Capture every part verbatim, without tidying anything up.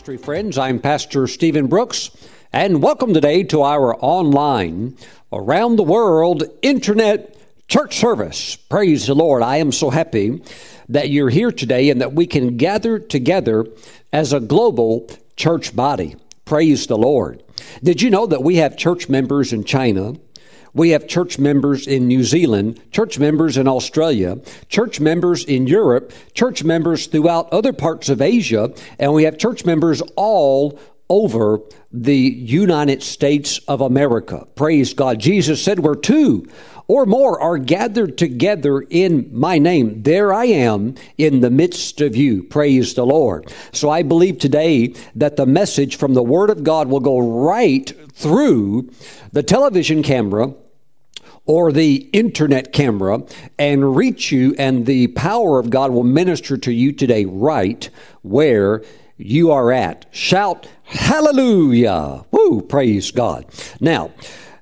Ministry friends, I'm Pastor Stephen Brooks, and welcome today to our online, around the world, internet church service. Praise the Lord. I am so happy that you're here today and that we can gather together as a global church body. Praise the Lord. Did you know that we have church members in China? We have church members in New Zealand, church members in Australia, church members in Europe, church members throughout other parts of Asia, and we have church members all over the United States of America. Praise God. Jesus said, where two or more are gathered together in my name, there I am in the midst of you. Praise the Lord. So I believe today that the message from the Word of God will go right through the television camera or the internet camera and reach you, and the power of God will minister to you today right where you are at. Shout hallelujah. Woo, praise God. Now,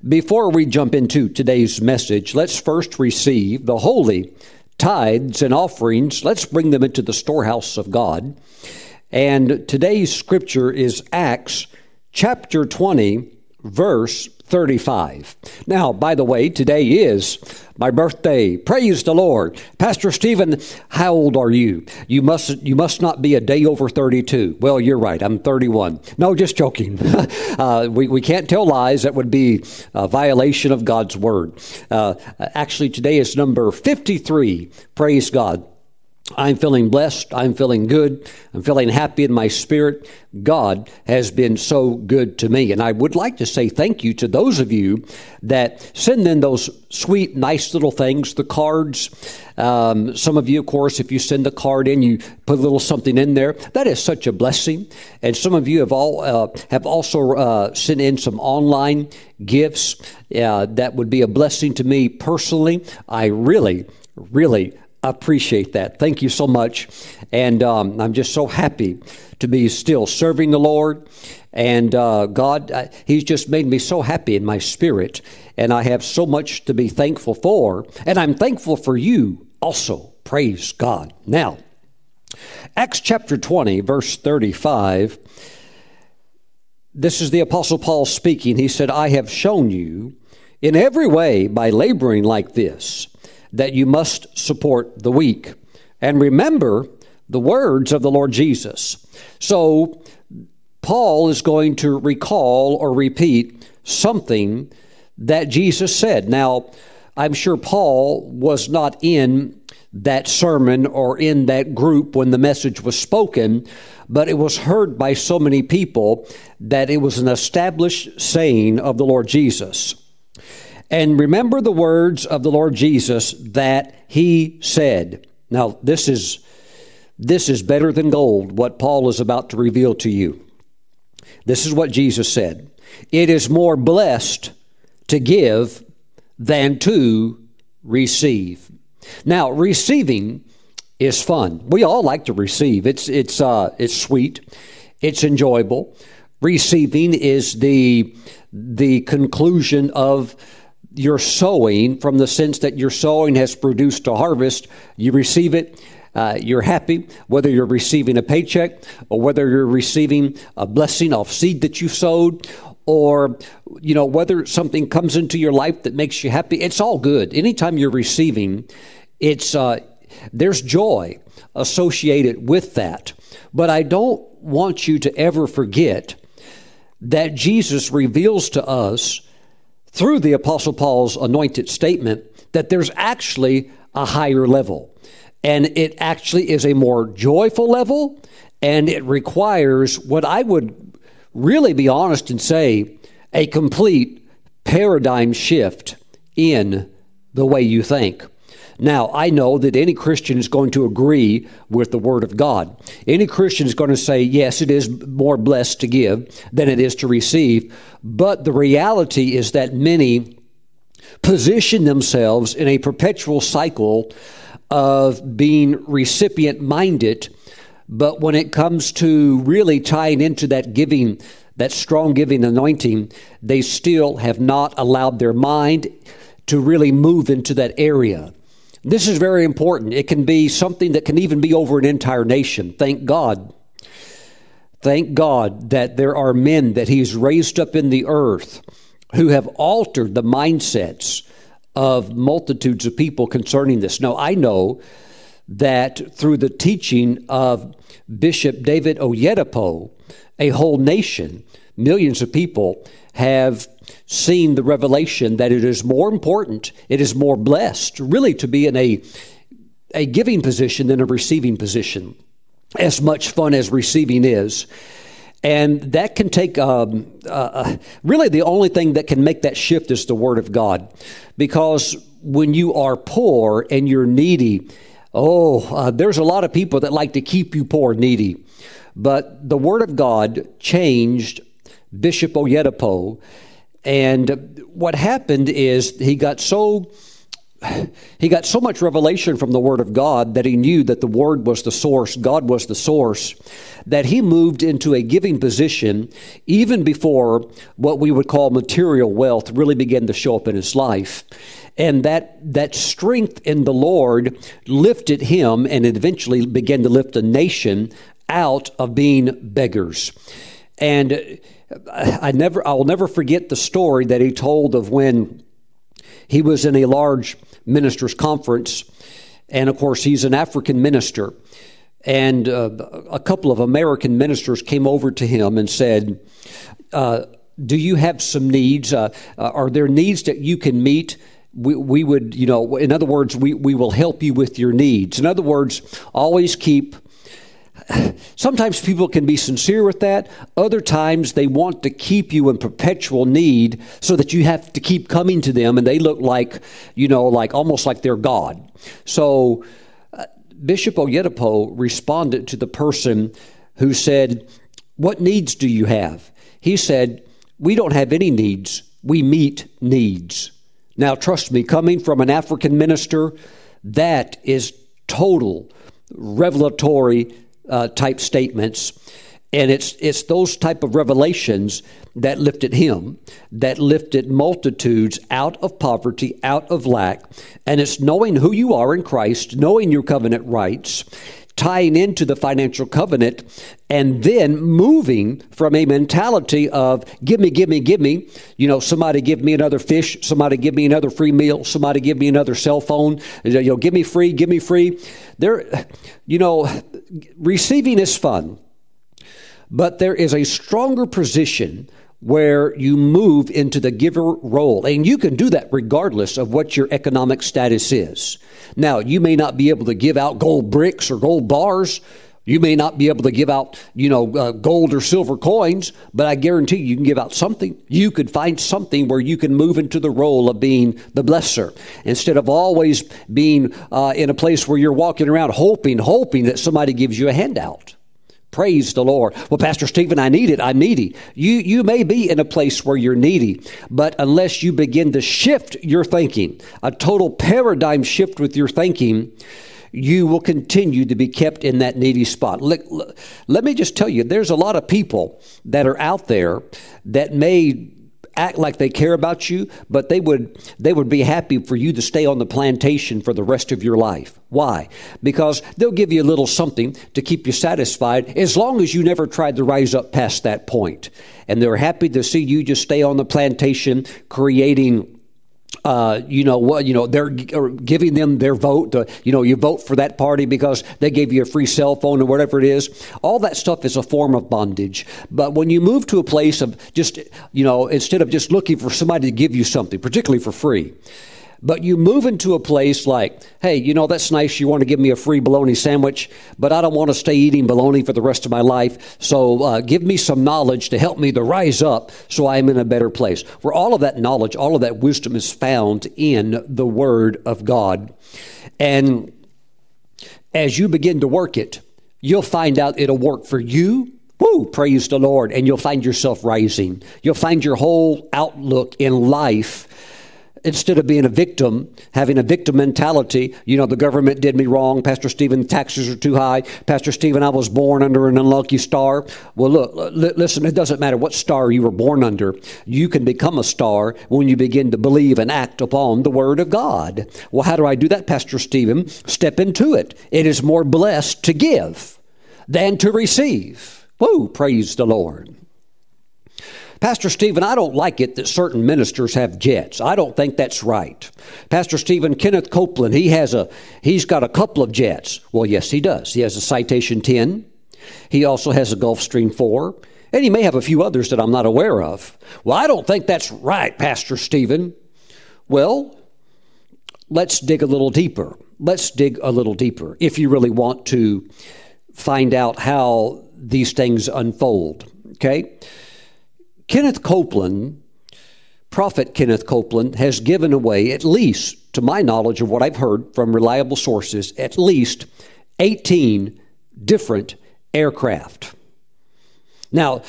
before we jump into today's message, let's first receive the holy tithes and offerings. Let's bring them into the storehouse of God. And today's scripture is Acts chapter twenty, verse thirty-five. Now, by the way, today is my birthday. Praise the Lord. Pastor Stephen, how old are you? You must you must not be a day over thirty-two. Well, you're right. I'm thirty-one. No, just joking. uh, we, we can't tell lies. That would be a violation of God's word. Uh, actually, today is number fifty-three. Praise God. I'm feeling blessed. I'm feeling good. I'm feeling happy in my spirit. God has been so good to me. And I would like to say thank you to those of you that send in those sweet, nice little things, the cards. Um, some of you, of course, if you send the card in, you put a little something in there. That is such a blessing. And some of you have all uh, have also uh, sent in some online gifts. Uh, that would be a blessing to me personally. I really, really appreciate that. Thank you so much. And um, I'm just so happy to be still serving the Lord. And uh, God, I, He's just made me so happy in my spirit. And I have so much to be thankful for. And I'm thankful for you also. Praise God. Now, Acts chapter twenty, verse thirty-five. This is the Apostle Paul speaking. He said, I have shown you in every way by laboring like this, that you must support the weak and remember the words of the Lord Jesus. So Paul is going to recall or repeat something that Jesus said. Now, I'm sure Paul was not in that sermon or in that group when the message was spoken, but it was heard by so many people that it was an established saying of the Lord Jesus. And remember the words of the Lord Jesus that he said. Now, this is this is better than gold, what Paul is about to reveal to you. This is what Jesus said. It is more blessed to give than to receive. Now, receiving is fun. We all like to receive. It's it's uh, it's sweet. It's enjoyable. Receiving is the the conclusion of you're sowing, from the sense that your sowing has produced a harvest. You receive it, uh, you're happy, whether you're receiving a paycheck or whether you're receiving a blessing off seed that you sowed, or, you know, whether something comes into your life that makes you happy. It's all good. Anytime you're receiving, it's uh, there's joy associated with that. But I don't want you to ever forget that Jesus reveals to us through the Apostle Paul's anointed statement that there's actually a higher level, and it actually is a more joyful level, and it requires what I would really be honest and say, a complete paradigm shift in the way you think. Now, I know that any Christian is going to agree with the Word of God. Any Christian is going to say, yes, it is more blessed to give than it is to receive. But the reality is that many position themselves in a perpetual cycle of being recipient-minded. But when it comes to really tying into that giving, that strong giving anointing, they still have not allowed their mind to really move into that area. This is very important. It can be something that can even be over an entire nation. Thank God. Thank God that there are men that he's raised up in the earth who have altered the mindsets of multitudes of people concerning this. Now, I know that through the teaching of Bishop David Oyedepo, a whole nation, millions of people have seen the revelation that it is more important, it is more blessed, really, to be in a, a giving position than a receiving position, as much fun as receiving is. And that can take, um, uh, really the only thing that can make that shift is the Word of God. Because when you are poor and you're needy, oh, uh, there's a lot of people that like to keep you poor, needy. But the Word of God changed Bishop Oyedepo. And what happened is he got so... He got so much revelation from the Word of God that he knew that the Word was the source, God was the source, that he moved into a giving position even before what we would call material wealth really began to show up in his life. And that that strength in the Lord lifted him and eventually began to lift a nation out of being beggars. And I never, I'll never forget the story that he told of when he was in a large ministers' conference, and of course, he's an African minister. And uh, a couple of American ministers came over to him and said, uh, do you have some needs? Uh, are there needs that you can meet? We, we would, you know, in other words, we, we will help you with your needs. In other words, always keep... Sometimes people can be sincere with that. Other times they want to keep you in perpetual need so that you have to keep coming to them, and they look like, you know, like almost like they're God. So uh, Bishop Oyedepo responded to the person who said, "What needs do you have?" He said, "We don't have any needs. We meet needs." Now, trust me, coming from an African minister, that is total revelatory Uh, type statements, and it's it's those type of revelations that lifted him, that lifted multitudes out of poverty, out of lack. And it's knowing who you are in Christ, knowing your covenant rights, tying into the financial covenant, and then moving from a mentality of give me, give me, give me, you know, somebody give me another fish, somebody give me another free meal, somebody give me another cell phone, you know, give me free, give me free. There, you know, receiving is fun, but there is a stronger position where you move into the giver role. And you can do that regardless of what your economic status is. Now, you may not be able to give out gold bricks or gold bars. You may not be able to give out, you know, uh, gold or silver coins, but I guarantee you, you can give out something. You could find something where you can move into the role of being the blesser instead of always being uh, in a place where you're walking around hoping, hoping that somebody gives you a handout. Praise the Lord. Well, Pastor Stephen, I need it. I'm needy. You you may be in a place where you're needy, but unless you begin to shift your thinking, a total paradigm shift with your thinking, you will continue to be kept in that needy spot. Let, let me just tell you, there's a lot of people that are out there that may act like they care about you, but they would they would be happy for you to stay on the plantation for the rest of your life. Why? Because they'll give you a little something to keep you satisfied as long as you never tried to rise up past that point. And they're happy to see you just stay on the plantation creating Uh, you know what? You know they're giving them their vote. Uh, you know you vote for that party because they gave you a free cell phone or whatever it is. All that stuff is a form of bondage. But when you move to a place of just, you know, instead of just looking for somebody to give you something, particularly for free, but you move into a place like, hey, you know, that's nice. You want to give me a free bologna sandwich, but I don't want to stay eating bologna for the rest of my life. So uh, give me some knowledge to help me to rise up so I'm in a better place. Where all of that knowledge, all of that wisdom is found in the Word of God. And as you begin to work it, you'll find out it'll work for you. Woo, praise the Lord. And you'll find yourself rising. You'll find your whole outlook in life, instead of being a victim, having a victim mentality, you know, the government did me wrong. Pastor Stephen, taxes are too high. Pastor Stephen, I was born under an unlucky star. Well, look, l- listen, it doesn't matter what star you were born under. You can become a star when you begin to believe and act upon the Word of God. Well, how do I do that, Pastor Stephen? Step into it. It is more blessed to give than to receive. Woo, praise the Lord. Pastor Stephen, I don't like it that certain ministers have jets. I don't think that's right. Pastor Stephen, Kenneth Copeland, he has a, he's got a couple of jets. Well, yes, he does. He has a Citation ten. He also has a Gulfstream four. And he may have a few others that I'm not aware of. Well, I don't think that's right, Pastor Stephen. Well, let's dig a little deeper. Let's dig a little deeper if you really want to find out how these things unfold, okay? Kenneth Copeland, Prophet Kenneth Copeland, has given away, at least to my knowledge of what I've heard from reliable sources, at least eighteen different aircraft. Now,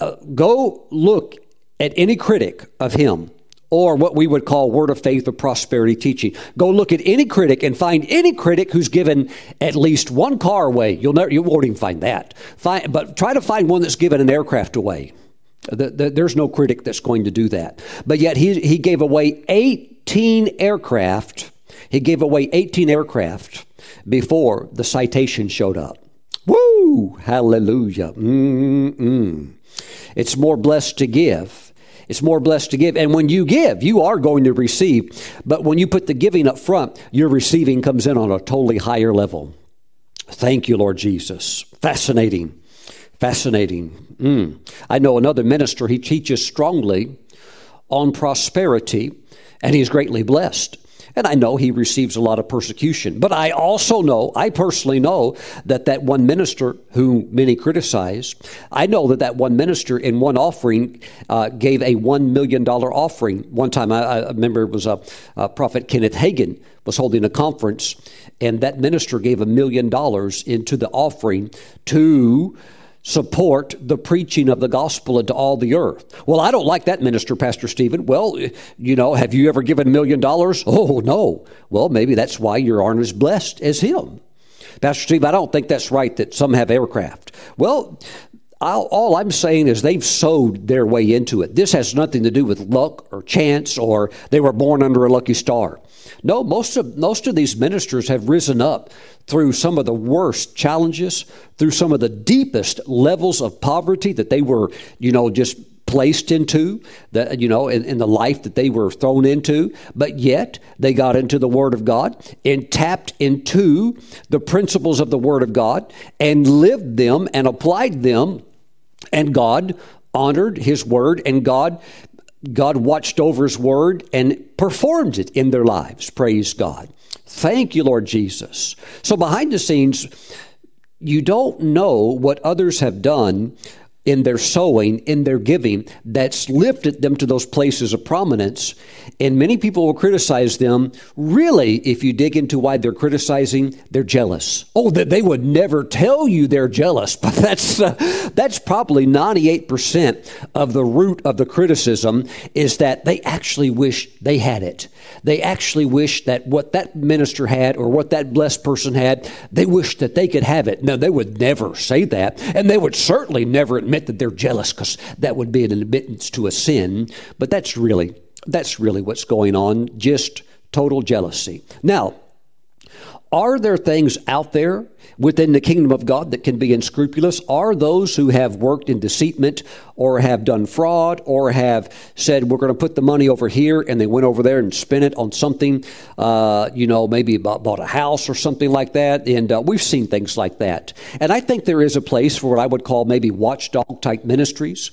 uh, go look at any critic of him, or what we would call word of faith or prosperity teaching. Go look at any critic and find any critic who's given at least one car away. You'll never, you won't even find that. Find, but try to find one that's given an aircraft away. The, the, there's no critic that's going to do that. But yet he he gave away eighteen aircraft. He gave away eighteen aircraft before the citation showed up. Woo! Hallelujah. Mm-mm. It's more blessed to give. It's more blessed to give. And when you give, you are going to receive. But when you put the giving up front, your receiving comes in on a totally higher level. Thank you, Lord Jesus. Fascinating. Fascinating. Mm. I know another minister, he teaches strongly on prosperity, and he's greatly blessed. And I know he receives a lot of persecution. But I also know, I personally know, that that one minister who many criticize, I know that that one minister in one offering uh, gave a one million dollars offering. One time, I, I remember it was a, a Prophet Kenneth Hagin was holding a conference, and that minister gave a million dollars into the offering to support the preaching of the gospel into all the earth. Well, I don't like that minister, Pastor Stephen. Well, you know, have you ever given a million dollars? Oh, no. Well, maybe that's why you aren't as blessed as him. Pastor Stephen, I don't think that's right that some have aircraft. Well, I'll, all I'm saying is they've sowed their way into it. This has nothing to do with luck or chance or they were born under a lucky star. No, most of most of these ministers have risen up through some of the worst challenges, through some of the deepest levels of poverty that they were, you know, just placed into, the, you know, in, in the life that they were thrown into. But yet they got into the Word of God and tapped into the principles of the Word of God and lived them and applied them. And God honored His Word, and God God watched over His Word and performed it in their lives. Praise God. Thank you, Lord Jesus. So behind the scenes, you don't know what others have done in their sowing, in their giving, that's lifted them to those places of prominence. And many people will criticize them. Really, if you dig into why they're criticizing, they're jealous. Oh, that they would never tell you they're jealous, but that's uh, that's probably ninety-eight percent of the root of the criticism is that they actually wish they had it. They actually wish that what that minister had or what that blessed person had, they wish that they could have it. No, they would never say that, and they would certainly never admit that they're jealous, because that would be an admittance to a sin. But that's really, that's really what's going on, just total jealousy. Now, are there things out there within the kingdom of God that can be unscrupulous? Are those who have worked in deceitment or have done fraud or have said, we're going to put the money over here, and they went over there and spent it on something, uh, you know, maybe bought, bought a house or something like that. And uh, we've seen things like that. And I think there is a place for what I would call maybe watchdog type ministries,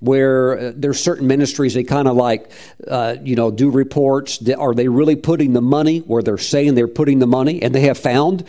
where uh, there's certain ministries, they kind of like, uh, you know, do reports. That, are they really putting the money where they're saying they're putting the money? And they have found,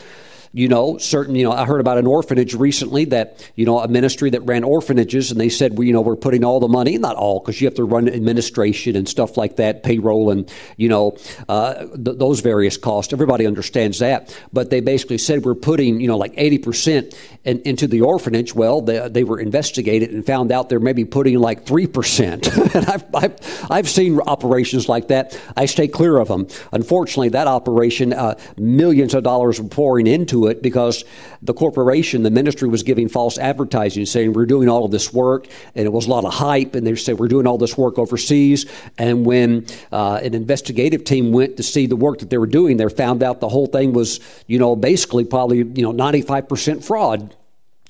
you know, certain, you know, I heard about an orphanage recently that, you know, a ministry that ran orphanages, and they said, well, you know, we're putting all the money, not all, because you have to run administration and stuff like that, payroll and, you know, uh, th- those various costs. Everybody understands that. But they basically said, we're putting, you know, like eighty percent in, into the orphanage. Well, they, they were investigated and found out they're maybe putting like three percent. And I've, I've, I've seen operations like that. I stay clear of them. Unfortunately, that operation, uh, millions of dollars were pouring into it because the corporation, the ministry, was giving false advertising, saying we're doing all of this work, and it was a lot of hype, and they said we're doing all this work overseas. And when uh, an investigative team went to see the work that they were doing, they found out the whole thing was, you know, basically probably, you know, ninety-five percent fraud.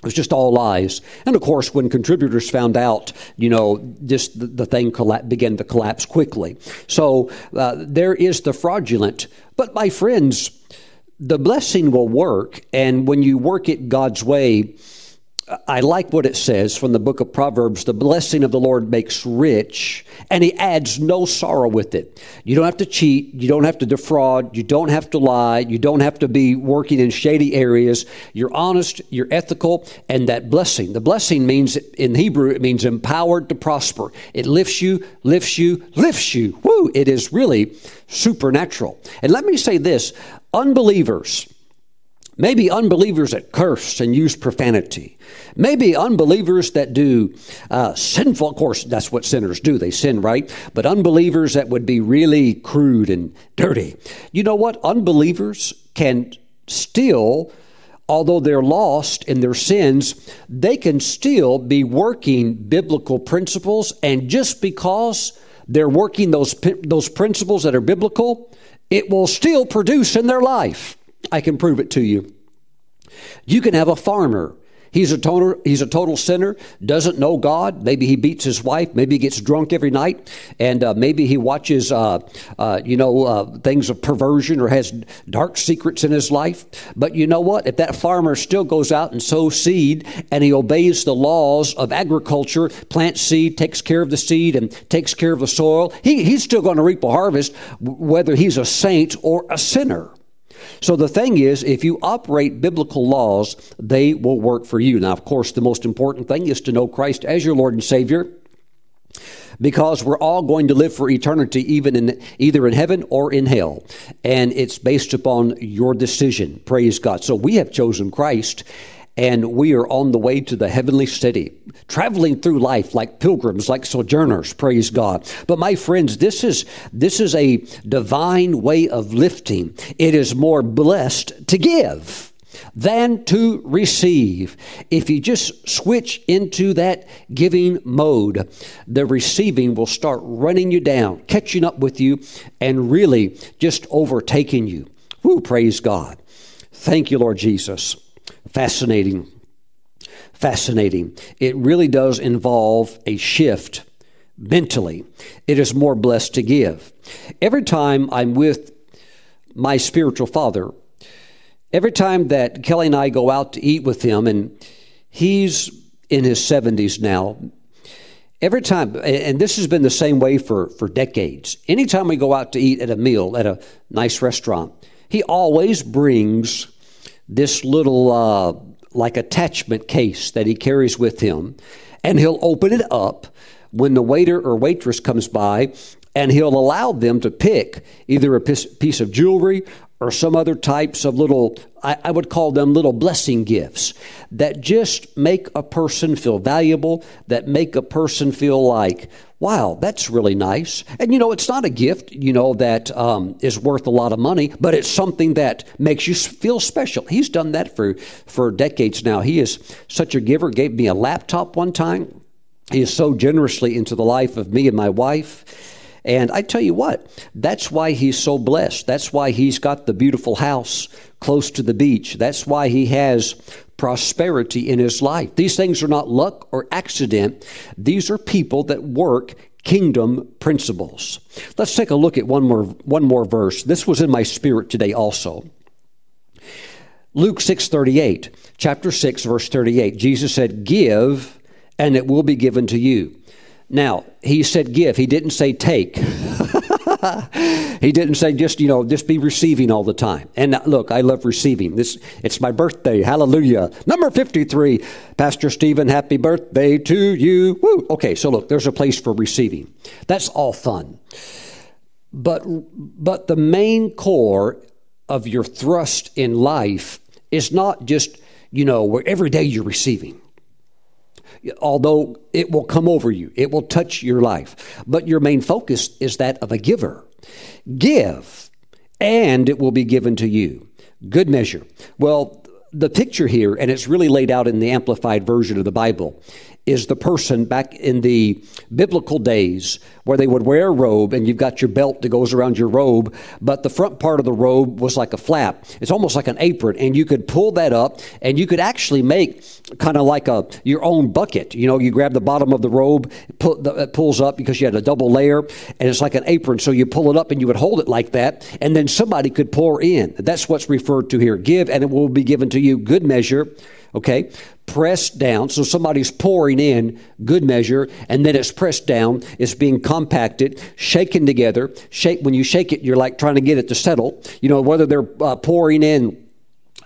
It was just all lies. And of course, when contributors found out, you know, just the, the thing colla- began to collapse quickly. So uh, there is the fraudulent. But my friends, the blessing will work. And when you work it God's way, I like what it says from the book of Proverbs, the blessing of the Lord makes rich, and he adds no sorrow with it. You don't have to cheat. You don't have to defraud. You don't have to lie. You don't have to be working in shady areas. You're honest, you're ethical, and that blessing. The blessing means, in Hebrew, it means empowered to prosper. It lifts you, lifts you, lifts you. Woo! It is really supernatural. And let me say this, unbelievers, maybe unbelievers that curse and use profanity. Maybe unbelievers that do uh, sinful, of course, that's what sinners do. They sin, right? But unbelievers that would be really crude and dirty. You know what? Unbelievers can still, although they're lost in their sins, they can still be working biblical principles. And just because they're working those, those principles that are biblical, it will still produce in their life. I can prove it to you. You can have a farmer. He's a total, he's a total sinner, doesn't know God. Maybe he beats his wife. Maybe he gets drunk every night. And uh, maybe he watches, uh, uh, you know, uh, things of perversion or has dark secrets in his life. But you know what? If that farmer still goes out and sows seed and he obeys the laws of agriculture, plants seed, takes care of the seed and takes care of the soil, he, he's still going to reap a harvest, whether he's a saint or a sinner. So the thing is, if you operate biblical laws, they will work for you. Now, of course, the most important thing is to know Christ as your Lord and Savior, because we're all going to live for eternity, even in either in heaven or in hell. And it's based upon your decision. Praise God. So we have chosen Christ, and we are on the way to the heavenly city, traveling through life like pilgrims, like sojourners. Praise God. But my friends, this is this is a divine way of lifting. It is more blessed to give than to receive. If you just switch into that giving mode, the receiving will start running you down, catching up with you, and really just overtaking you. Woo, praise God. Thank you, Lord Jesus. Fascinating. Fascinating. It really does involve a shift mentally. It is more blessed to give. Every time I'm with my spiritual father, every time that Kelly and I go out to eat with him, and he's in his seventies now, every time, and this has been the same way for, for decades, anytime we go out to eat at a meal at a nice restaurant, he always brings this little uh, like attachment case that he carries with him, and he'll open it up when the waiter or waitress comes by, and he'll allow them to pick either a piece of jewelry or some other types of little, I, I would call them little blessing gifts that just make a person feel valuable, that make a person feel like, wow, that's really nice. And, you know, it's not a gift, you know, that um, is worth a lot of money, but it's something that makes you feel special. He's done that for, for decades now. He is such a giver, gave me a laptop one time. He is so generously into the life of me and my wife. And I tell you what, that's why he's so blessed. That's why he's got the beautiful house close to the beach. That's why he has prosperity in his life. These things are not luck or accident. These are people that work kingdom principles. Let's take a look at one more, one more verse. This was in my spirit today also. Luke six thirty-eight, chapter six, verse thirty-eight. Jesus said, give and it will be given to you. Now, he said give. He didn't say take. He didn't say just, you know, just be receiving all the time. And look, I love receiving. This, it's my birthday. Hallelujah. Number fifty-three. Pastor Stephen, happy birthday to you. Woo. Okay, so look, there's a place for receiving. That's all fun. But, but the main core of your thrust in life is not just, you know, where every day you're receiving. Although it will come over you, it will touch your life. But your main focus is that of a giver. Give, and it will be given to you. Good measure. Well, the picture here, and it's really laid out in the Amplified version of the Bible, is the person back in the biblical days where they would wear a robe, and you've got your belt that goes around your robe, but the front part of the robe was like a flap. It's almost like an apron, and you could pull that up, and you could actually make kind of like a your own bucket. You know, you grab the bottom of the robe, pull, the, it pulls up because you had a double layer, and it's like an apron, so you pull it up, and you would hold it like that, and then somebody could pour in. That's what's referred to here. Give, and it will be given to you, good measure, okay, pressed down. So somebody's pouring in good measure, and then it's pressed down. It's being compacted, shaken together. Shake when you shake it, you're like trying to get it to settle. You know, whether they're uh, pouring in,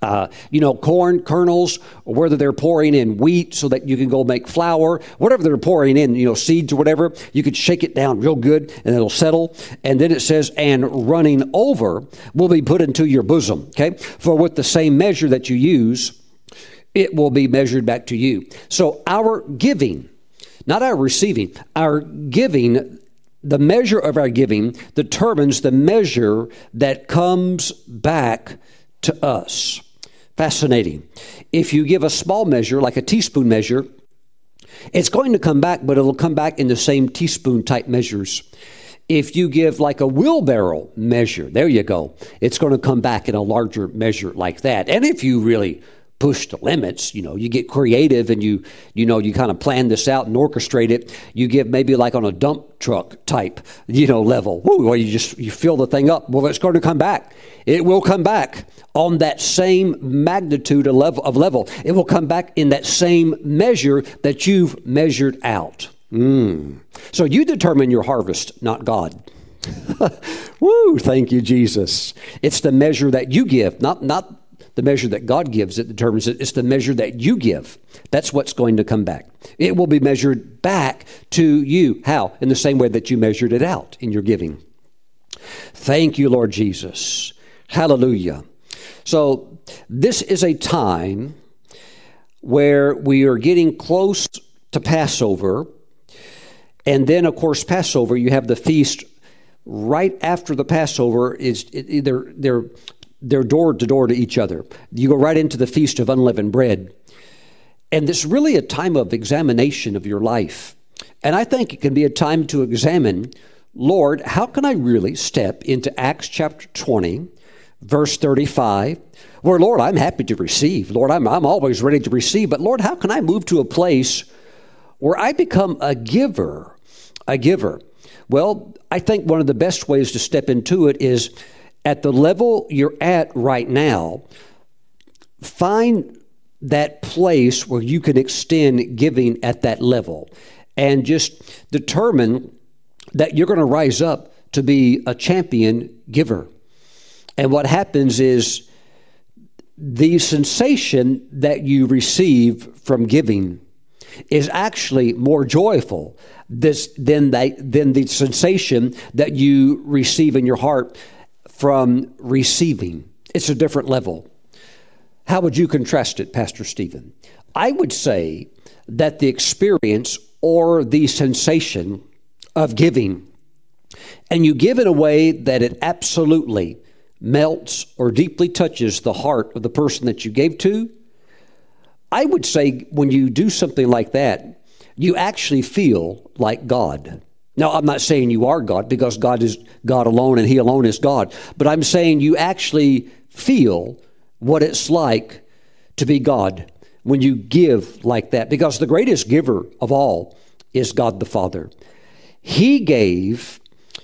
uh, you know, corn kernels, or whether they're pouring in wheat so that you can go make flour, whatever they're pouring in, you know, seeds or whatever, you could shake it down real good, and it'll settle. And then it says, and running over will be put into your bosom. Okay, for with the same measure that you use, it will be measured back to you. So our giving, not our receiving, our giving, the measure of our giving determines the measure that comes back to us. Fascinating. If you give a small measure, like a teaspoon measure, it's going to come back, but it'll come back in the same teaspoon type measures. If you give like a wheelbarrow measure, there you go, it's going to come back in a larger measure like that. And if you really push the limits, you know, you get creative and you, you know, you kind of plan this out and orchestrate it. You give maybe like on a dump truck type, you know, level. Woo, well, you just, you fill the thing up. Well, it's going to come back. It will come back on that same magnitude of level, of level. It will come back in that same measure that you've measured out. Mm. So you determine your harvest, not God. Woo, thank you, Jesus. It's the measure that you give, not, not, the measure that God gives, it determines it. It's the measure that you give. That's what's going to come back. It will be measured back to you. How? In the same way that you measured it out in your giving. Thank you, Lord Jesus. Hallelujah. So this is a time where we are getting close to Passover. And then, of course, Passover, you have the feast right after the Passover. Is either they're They're door to door to each other. You go right into the Feast of Unleavened Bread. And it's really a time of examination of your life. And I think it can be a time to examine, Lord, how can I really step into Acts chapter twenty, verse thirty-five, where, Lord, I'm happy to receive. Lord, I'm, I'm always ready to receive. But, Lord, how can I move to a place where I become a giver, a giver? Well, I think one of the best ways to step into it is, at the level you're at right now, find that place where you can extend giving at that level, and just determine that you're going to rise up to be a champion giver. And what happens is the sensation that you receive from giving is actually more joyful this, than, the, than the sensation that you receive in your heart from receiving. It's a different level. How would you contrast it, Pastor Stephen? I would say that the experience or the sensation of giving, and you give in a way that it absolutely melts or deeply touches the heart of the person that you gave to, I would say when you do something like that, you actually feel like God. Now, I'm not saying you are God, because God is God alone and He alone is God. But I'm saying you actually feel what it's like to be God when you give like that. Because the greatest giver of all is God the Father. He gave,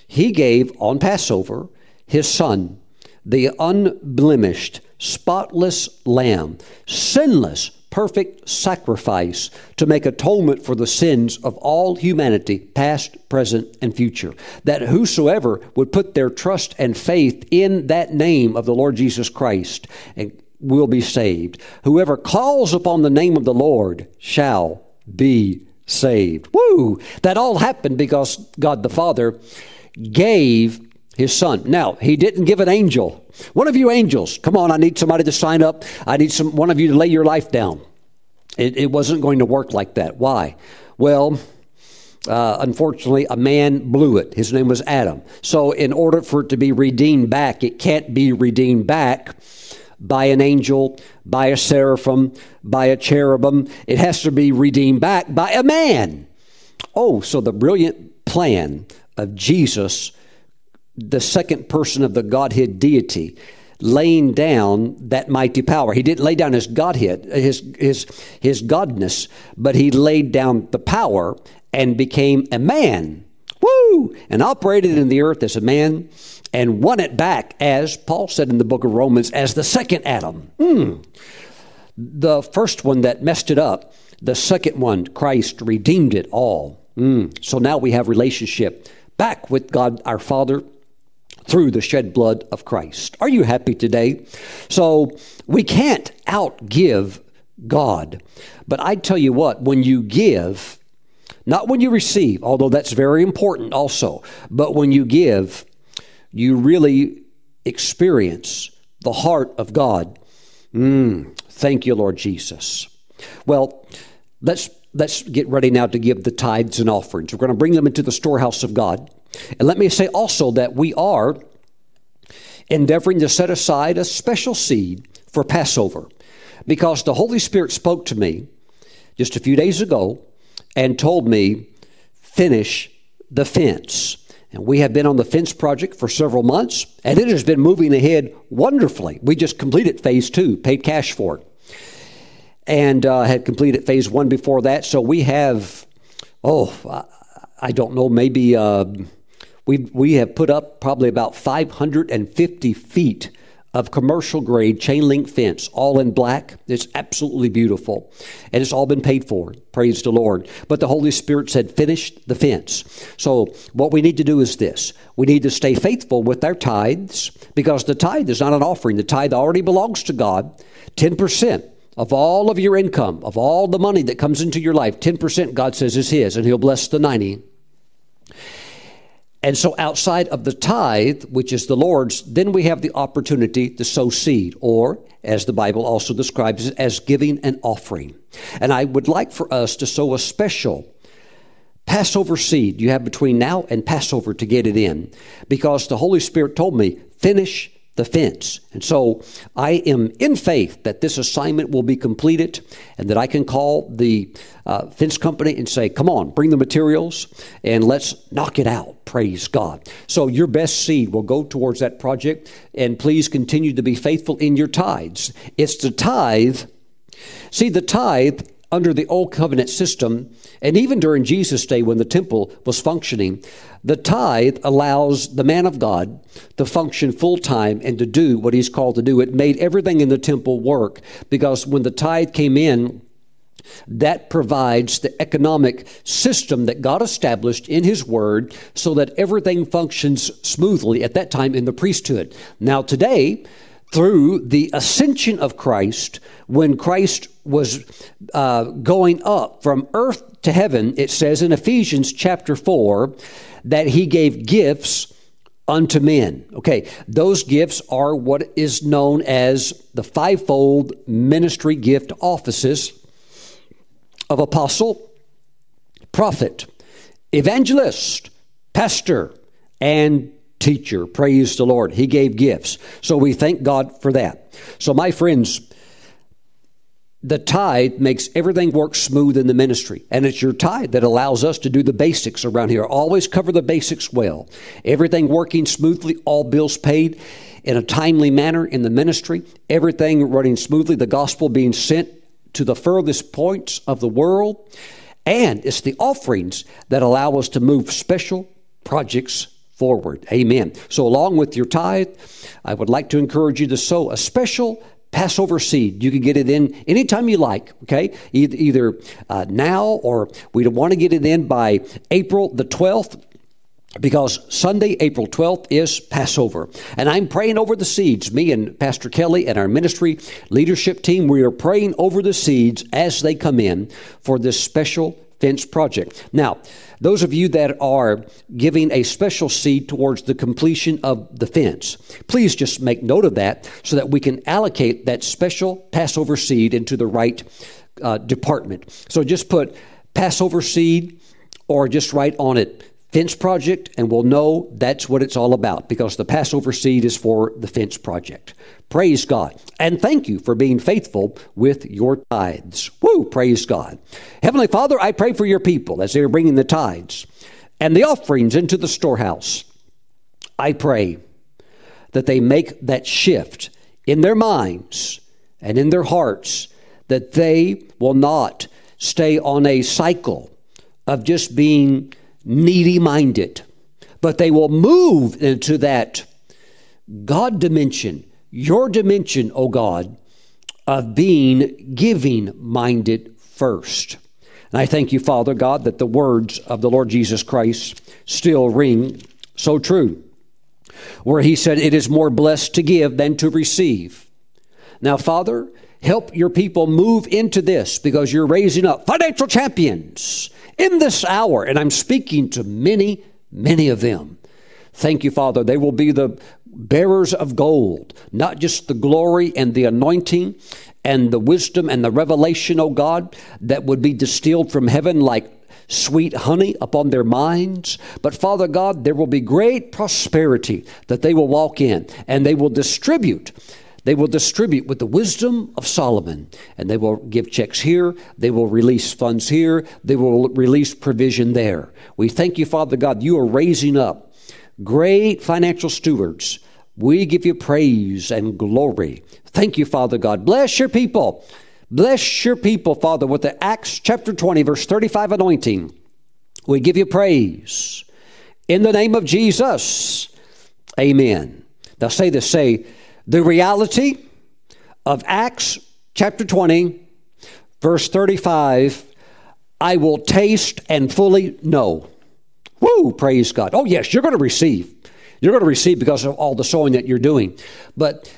He gave on Passover His Son, the unblemished, spotless Lamb, sinless, perfect sacrifice to make atonement for the sins of all humanity, past, present, and future, that whosoever would put their trust and faith in that name of the Lord Jesus Christ will be saved. Whoever calls upon the name of the Lord shall be saved. Woo! That all happened because God the Father gave His Son. Now, He didn't give an angel. One of you angels, come on, I need somebody to sign up. I need some one of you to lay your life down. It, it wasn't going to work like that. Why? Well, uh, unfortunately, a man blew it. His name was Adam. So in order for it to be redeemed back, it can't be redeemed back by an angel, by a seraphim, by a cherubim. It has to be redeemed back by a man. Oh, so the brilliant plan of Jesus, the second person of the Godhead deity, laying down that mighty power. He didn't lay down his Godhead, his his his godness, but he laid down the power and became a man. Woo! And operated in the earth as a man and won it back, as Paul said in the book of Romans, as the second Adam. Mm. The first one that messed it up, the second one, Christ, redeemed it all. Mm. So now we have relationship back with God our Father through the shed blood of Christ. Are you happy today? So we can't outgive God. But I tell you what, when you give, not when you receive, although that's very important also, but when you give, you really experience the heart of God. Mm, thank you, Lord Jesus. Well, let's let's get ready now to give the tithes and offerings. We're going to bring them into the storehouse of God. And let me say also that we are endeavoring to set aside a special seed for Passover, because the Holy Spirit spoke to me just a few days ago and told me, finish the fence. And we have been on the fence project for several months, and it has been moving ahead wonderfully. We just completed phase two, paid cash for it, and uh, had completed phase one before that. So we have, oh, I, I don't know, maybe uh, we we have put up probably about five hundred fifty feet of commercial grade chain link fence, all in black. It's absolutely beautiful. And it's all been paid for. Praise the Lord. But the Holy Spirit said, finish the fence. So what we need to do is this. We need to stay faithful with our tithes, because the tithe is not an offering. The tithe already belongs to God. ten percent of all of your income, of all the money that comes into your life, ten percent God says is his, and he'll bless the ninety. And so outside of the tithe, which is the Lord's, then we have the opportunity to sow seed, or as the Bible also describes it, as giving an offering. And I would like for us to sow a special Passover seed. You have between now and Passover to get it in, because the Holy Spirit told me, finish the fence. And so I am in faith that this assignment will be completed, and that I can call the uh, fence company and say, come on, bring the materials and let's knock it out. Praise God. So your best seed will go towards that project, and please continue to be faithful in your tithes. It's the tithe. See, the tithe under the old covenant system, and even during Jesus' day when the temple was functioning, the tithe allows the man of God to function full time and to do what he's called to do. It made everything in the temple work, because when the tithe came in, that provides the economic system that God established in his word so that everything functions smoothly at that time in the priesthood. Now today, through the ascension of Christ, when Christ was uh, going up from earth to heaven, it says in Ephesians chapter four that he gave gifts unto men. Okay, those gifts are what is known as the fivefold ministry gift offices of apostle, prophet, evangelist, pastor, and teacher. Praise the Lord. He gave gifts. So we thank God for that. So my friends, the tithe makes everything work smooth in the ministry. And it's your tithe that allows us to do the basics around here. Always cover the basics well. Everything working smoothly, all bills paid in a timely manner in the ministry, everything running smoothly, the gospel being sent to the furthest points of the world. And it's the offerings that allow us to move special projects forward. Amen. So along with your tithe, I would like to encourage you to sow a special Passover seed. You can get it in anytime you like, okay? Either, either uh, now, or we want to get it in by April the twelfth, because Sunday, April twelfth is Passover. And I'm praying over the seeds. Me and Pastor Kelly and our ministry leadership team, we are praying over the seeds as they come in for this special fence project. Now, those of you that are giving a special seed towards the completion of the fence, please just make note of that so that we can allocate that special Passover seed into the right uh, department. So just put Passover seed, or just write on it fence project, and we'll know that's what it's all about, because the Passover seed is for the fence project. Praise God. And thank you for being faithful with your tithes. Woo, praise God. Heavenly Father, I pray for your people as they are bringing the tithes and the offerings into the storehouse. I pray that they make that shift in their minds and in their hearts, that they will not stay on a cycle of just being needy-minded, but they will move into that God dimension, your dimension, O God, of being giving-minded first. And I thank you, Father God, that the words of the Lord Jesus Christ still ring so true, where he said, "It is more blessed to give than to receive." Now, Father, help your people move into this, because you're raising up financial champions in this hour, and I'm speaking to many, many of them. Thank you, Father. They will be the bearers of gold, not just the glory and the anointing and the wisdom and the revelation, O God, that would be distilled from heaven like sweet honey upon their minds. But Father God, there will be great prosperity that they will walk in, and they will distribute. They will distribute with the wisdom of Solomon, and they will give checks here. They will release funds here. They will release provision there. We thank you, Father God, you are raising up great financial stewards. We give you praise and glory. Thank you, Father God. Bless your people. Bless your people, Father, with the Acts chapter twenty, verse thirty-five anointing. We give you praise. In the name of Jesus, amen. Now say this, say, the reality of Acts chapter twenty, verse thirty-five, I will taste and fully know. Woo, praise God. Oh, yes, you're going to receive. You're going to receive because of all the sowing that you're doing. But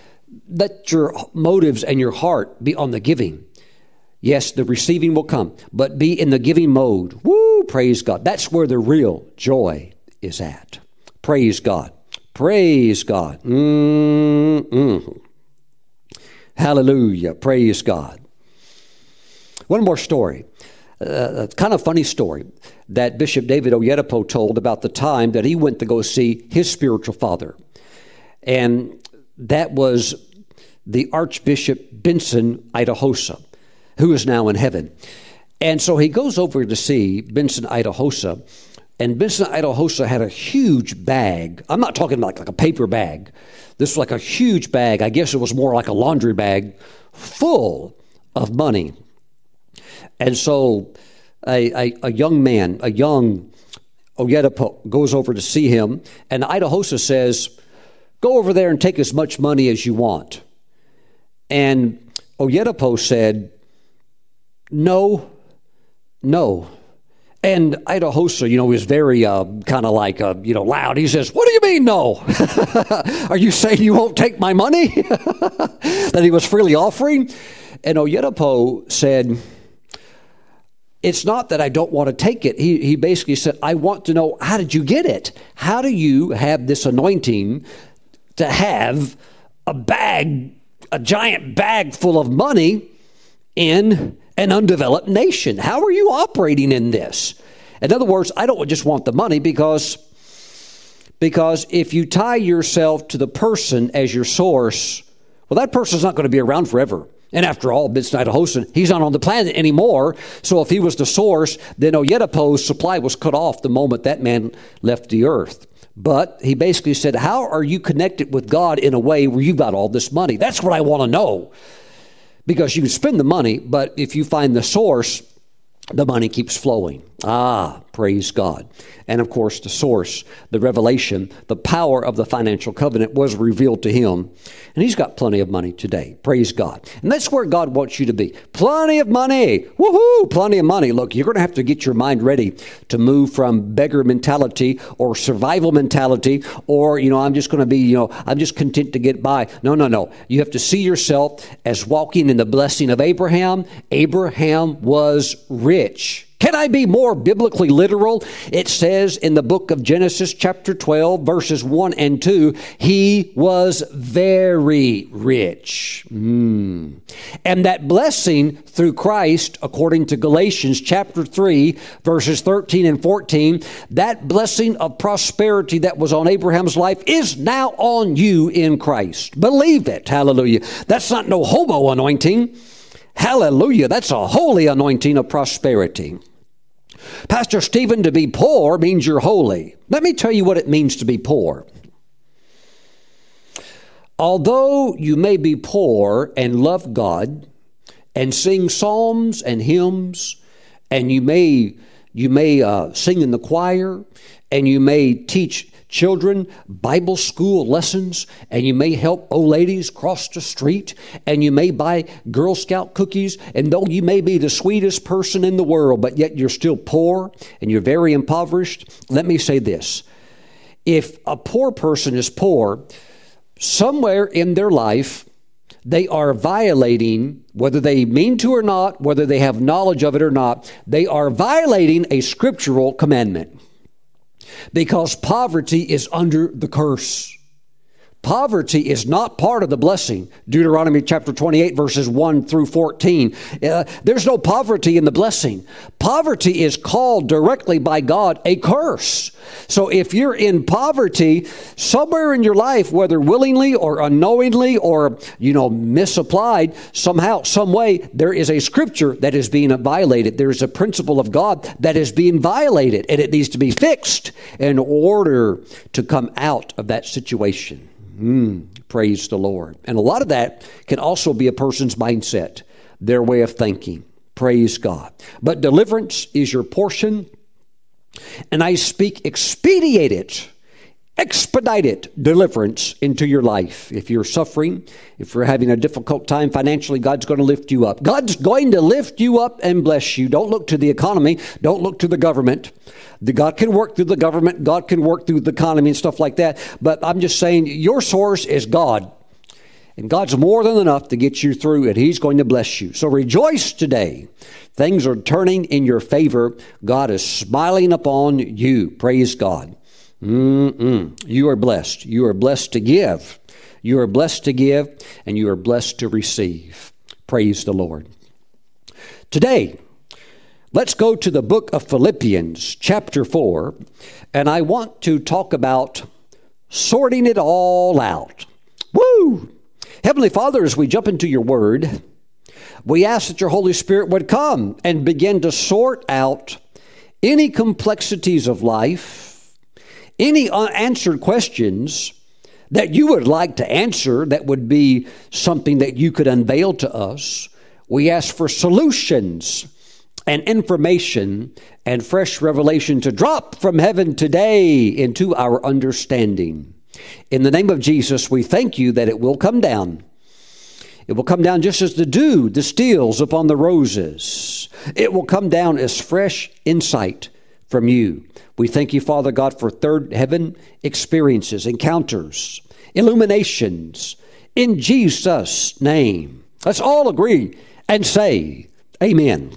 let your motives and your heart be on the giving. Yes, the receiving will come, but be in the giving mode. Woo, praise God. That's where the real joy is at. Praise God. Praise God. Mm-mm. Hallelujah. Praise God. One more story. Uh, kind of funny story that Bishop David Oyedepo told about the time that he went to go see his spiritual father. And that was the Archbishop Benson Idahosa, who is now in heaven. And so he goes over to see Benson Idahosa, and Benson Idahosa had a huge bag. I'm not talking like, like a paper bag. This was like a huge bag. I guess it was more like a laundry bag full of money. And so a, a, a young man, a young Oyedepo, goes over to see him, and Idahosa says, "Go over there and take as much money as you want." And Oyedepo said, "No, no." And Idahosa, you know, is very uh, kind of like, uh, you know, loud. He says, "What do you mean, no? Are you saying you won't take my money?" That he was freely offering. And Oyedepo said, "It's not that I don't want to take it." He, he basically said, "I want to know, how did you get it? How do you have this anointing to have a bag, a giant bag full of money in an undeveloped nation? How are you operating in this?" In other words, I don't just want the money, because, because if you tie yourself to the person as your source, well, that person's not going to be around forever. And after all, Benson Idahosa, he's not on the planet anymore. So if he was the source, then Oyedepo's supply was cut off the moment that man left the earth. But he basically said, how are you connected with God in a way where you got all this money? That's what I want to know. Because you can spend the money, but if you find the source, the money keeps flowing. Ah, praise God. And of course, the source, the revelation, the power of the financial covenant was revealed to him. And he's got plenty of money today. Praise God. And that's where God wants you to be. Plenty of money. Woohoo! Plenty of money. Look, you're going to have to get your mind ready to move from beggar mentality or survival mentality, or, you know, I'm just going to be, you know, I'm just content to get by. No, no, no. You have to see yourself as walking in the blessing of Abraham. Abraham was rich. Can I be more biblically literal? It says in the book of Genesis chapter twelve, verses one and two, he was very rich. Mm. And that blessing through Christ, according to Galatians chapter three, verses thirteen and fourteen, that blessing of prosperity that was on Abraham's life is now on you in Christ. Believe it. Hallelujah. That's not no hobo anointing. Hallelujah. That's a holy anointing of prosperity. Pastor Stephen, to be poor means you're holy. Let me tell you what it means to be poor. Although you may be poor and love God and sing psalms and hymns, and you may you may uh, sing in the choir, and you may teach children Bible school lessons, and you may help old ladies cross the street, and you may buy Girl Scout cookies, and though you may be the sweetest person in the world, but yet you're still poor and you're very impoverished. Let me say this. If a poor person is poor, somewhere in their life, they are violating, whether they mean to or not, whether they have knowledge of it or not, they are violating a scriptural commandment. Because poverty is under the curse. Poverty is not part of the blessing. Deuteronomy chapter twenty-eight, verses one through fourteen. Uh, there's no poverty in the blessing. Poverty is called directly by God a curse. So if you're in poverty, somewhere in your life, whether willingly or unknowingly or, you know, misapplied, somehow, some way, there is a scripture that is being violated. There is a principle of God that is being violated, and it needs to be fixed in order to come out of that situation. Mm, praise the Lord. And a lot of that can also be a person's mindset, their way of thinking. Praise God. But deliverance is your portion. And I speak expediated, expedited deliverance into your life. If you're suffering, if you're having a difficult time financially, God's going to lift you up. God's going to lift you up and bless you. Don't look to the economy. Don't look to the government. The God can work through the government. God can work through the economy and stuff like that. But I'm just saying your source is God. And God's more than enough to get you through it. He's going to bless you. So rejoice today. Things are turning in your favor. God is smiling upon you. Praise God. Mm-mm. You are blessed. You are blessed to give. You are blessed to give, and you are blessed to receive. Praise the Lord. Today, let's go to the book of Philippians, chapter four, and I want to talk about sorting it all out. Woo! Heavenly Father, as we jump into your word, we ask that your Holy Spirit would come and begin to sort out any complexities of life, any unanswered questions that you would like to answer that would be something that you could unveil to us. We ask for solutions and information and fresh revelation to drop from heaven today into our understanding. In the name of Jesus, we thank you that it will come down. It will come down just as the dew distills upon the roses. It will come down as fresh insight from you. We thank you, Father God, for third heaven experiences, encounters, illuminations, in Jesus' name. Let's all agree and say, amen.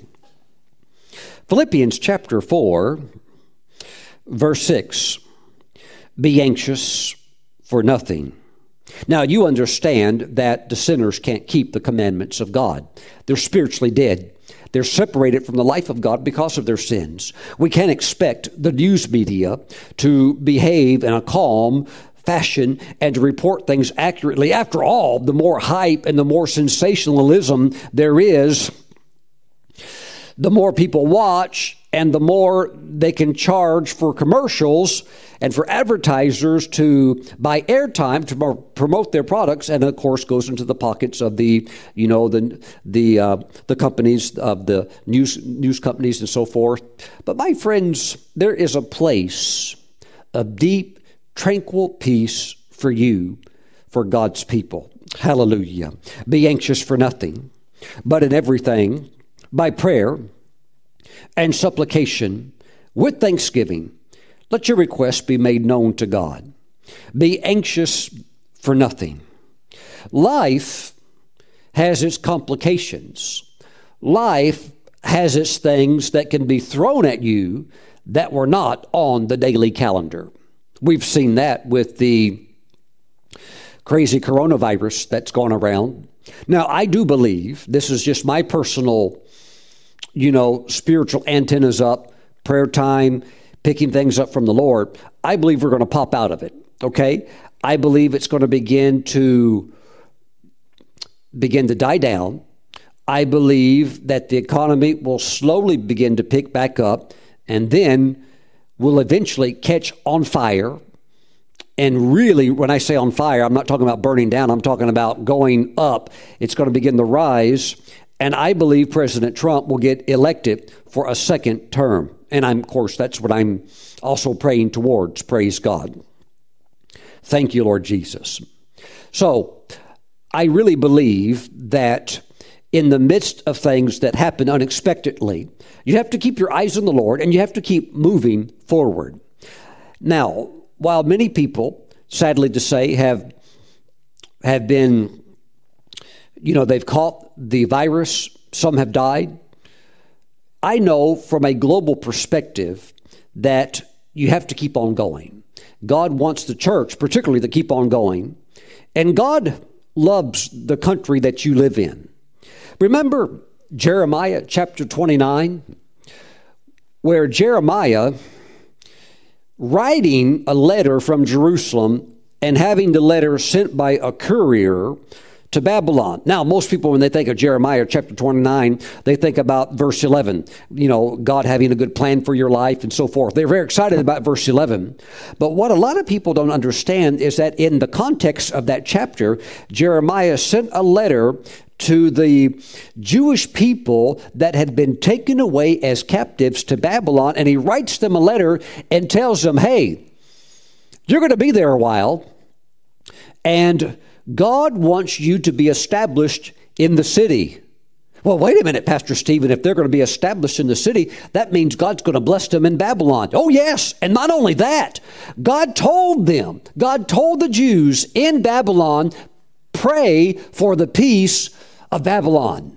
Philippians chapter four, verse six, be anxious for nothing. Now, you understand that the sinners can't keep the commandments of God. They're spiritually dead. They're separated from the life of God because of their sins. We can't expect the news media to behave in a calm fashion and to report things accurately. After all, the more hype and the more sensationalism there is, the more people watch and the more they can charge for commercials and for advertisers to buy airtime to promote their products. And of course goes into the pockets of the, you know, the, the, uh, the companies of the news, news companies and so forth. But my friends, there is a place of deep, tranquil peace for you, for God's people. Hallelujah. Be anxious for nothing, but in everything, by prayer and supplication with thanksgiving, let your requests be made known to God. Be anxious for nothing. Life has its complications. Life has its things that can be thrown at you that were not on the daily calendar. We've seen that with the crazy coronavirus that's gone around. Now, I do believe, this is just my personal, you know, spiritual antennas up, prayer time, picking things up from the Lord. I believe we're going to pop out of it, okay? I believe it's going to begin to begin to die down. I believe that the economy will slowly begin to pick back up, and then will eventually catch on fire. And really, when I say on fire, I'm not talking about burning down. I'm talking about going up. It's going to begin to rise. And I believe President Trump will get elected for a second term. And I'm, of course, that's what I'm also praying towards. Praise God. Thank you, Lord Jesus. So I really believe that in the midst of things that happen unexpectedly, you have to keep your eyes on the Lord and you have to keep moving forward. Now, while many people, sadly to say, have have been, you know, they've caught the virus, some have died, I know from a global perspective that you have to keep on going. God wants the church, particularly, to keep on going. And God loves the country that you live in. Remember Jeremiah chapter twenty-nine, where Jeremiah, writing a letter from Jerusalem and having the letter sent by a courier to Babylon. Now, most people, when they think of Jeremiah chapter twenty-nine, they think about verse eleven, you know, God having a good plan for your life and so forth. They're very excited about verse eleven. But what a lot of people don't understand is that in the context of that chapter, Jeremiah sent a letter to the Jewish people that had been taken away as captives to Babylon, and he writes them a letter and tells them, hey, you're going to be there a while, and God wants you to be established in the city. Well, wait a minute, Pastor Stephen, if they're going to be established in the city, that means God's going to bless them in Babylon. Oh, yes, and not only that, God told them, God told the Jews in Babylon, pray for the peace of Babylon.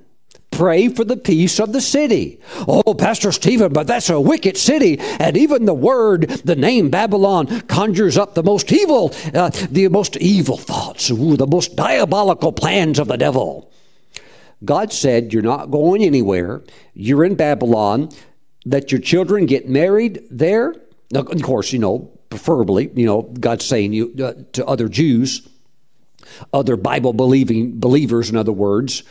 Pray for the peace of the city. Oh, Pastor Stephen, but that's a wicked city. And even the word, the name Babylon, conjures up the most evil, uh, the most evil thoughts, ooh, the most diabolical plans of the devil. God said, you're not going anywhere. You're in Babylon. Let your children get married there. Now, of course, you know, preferably, you know, God's saying you uh, to other Jews, other Bible-believing believers, in other words.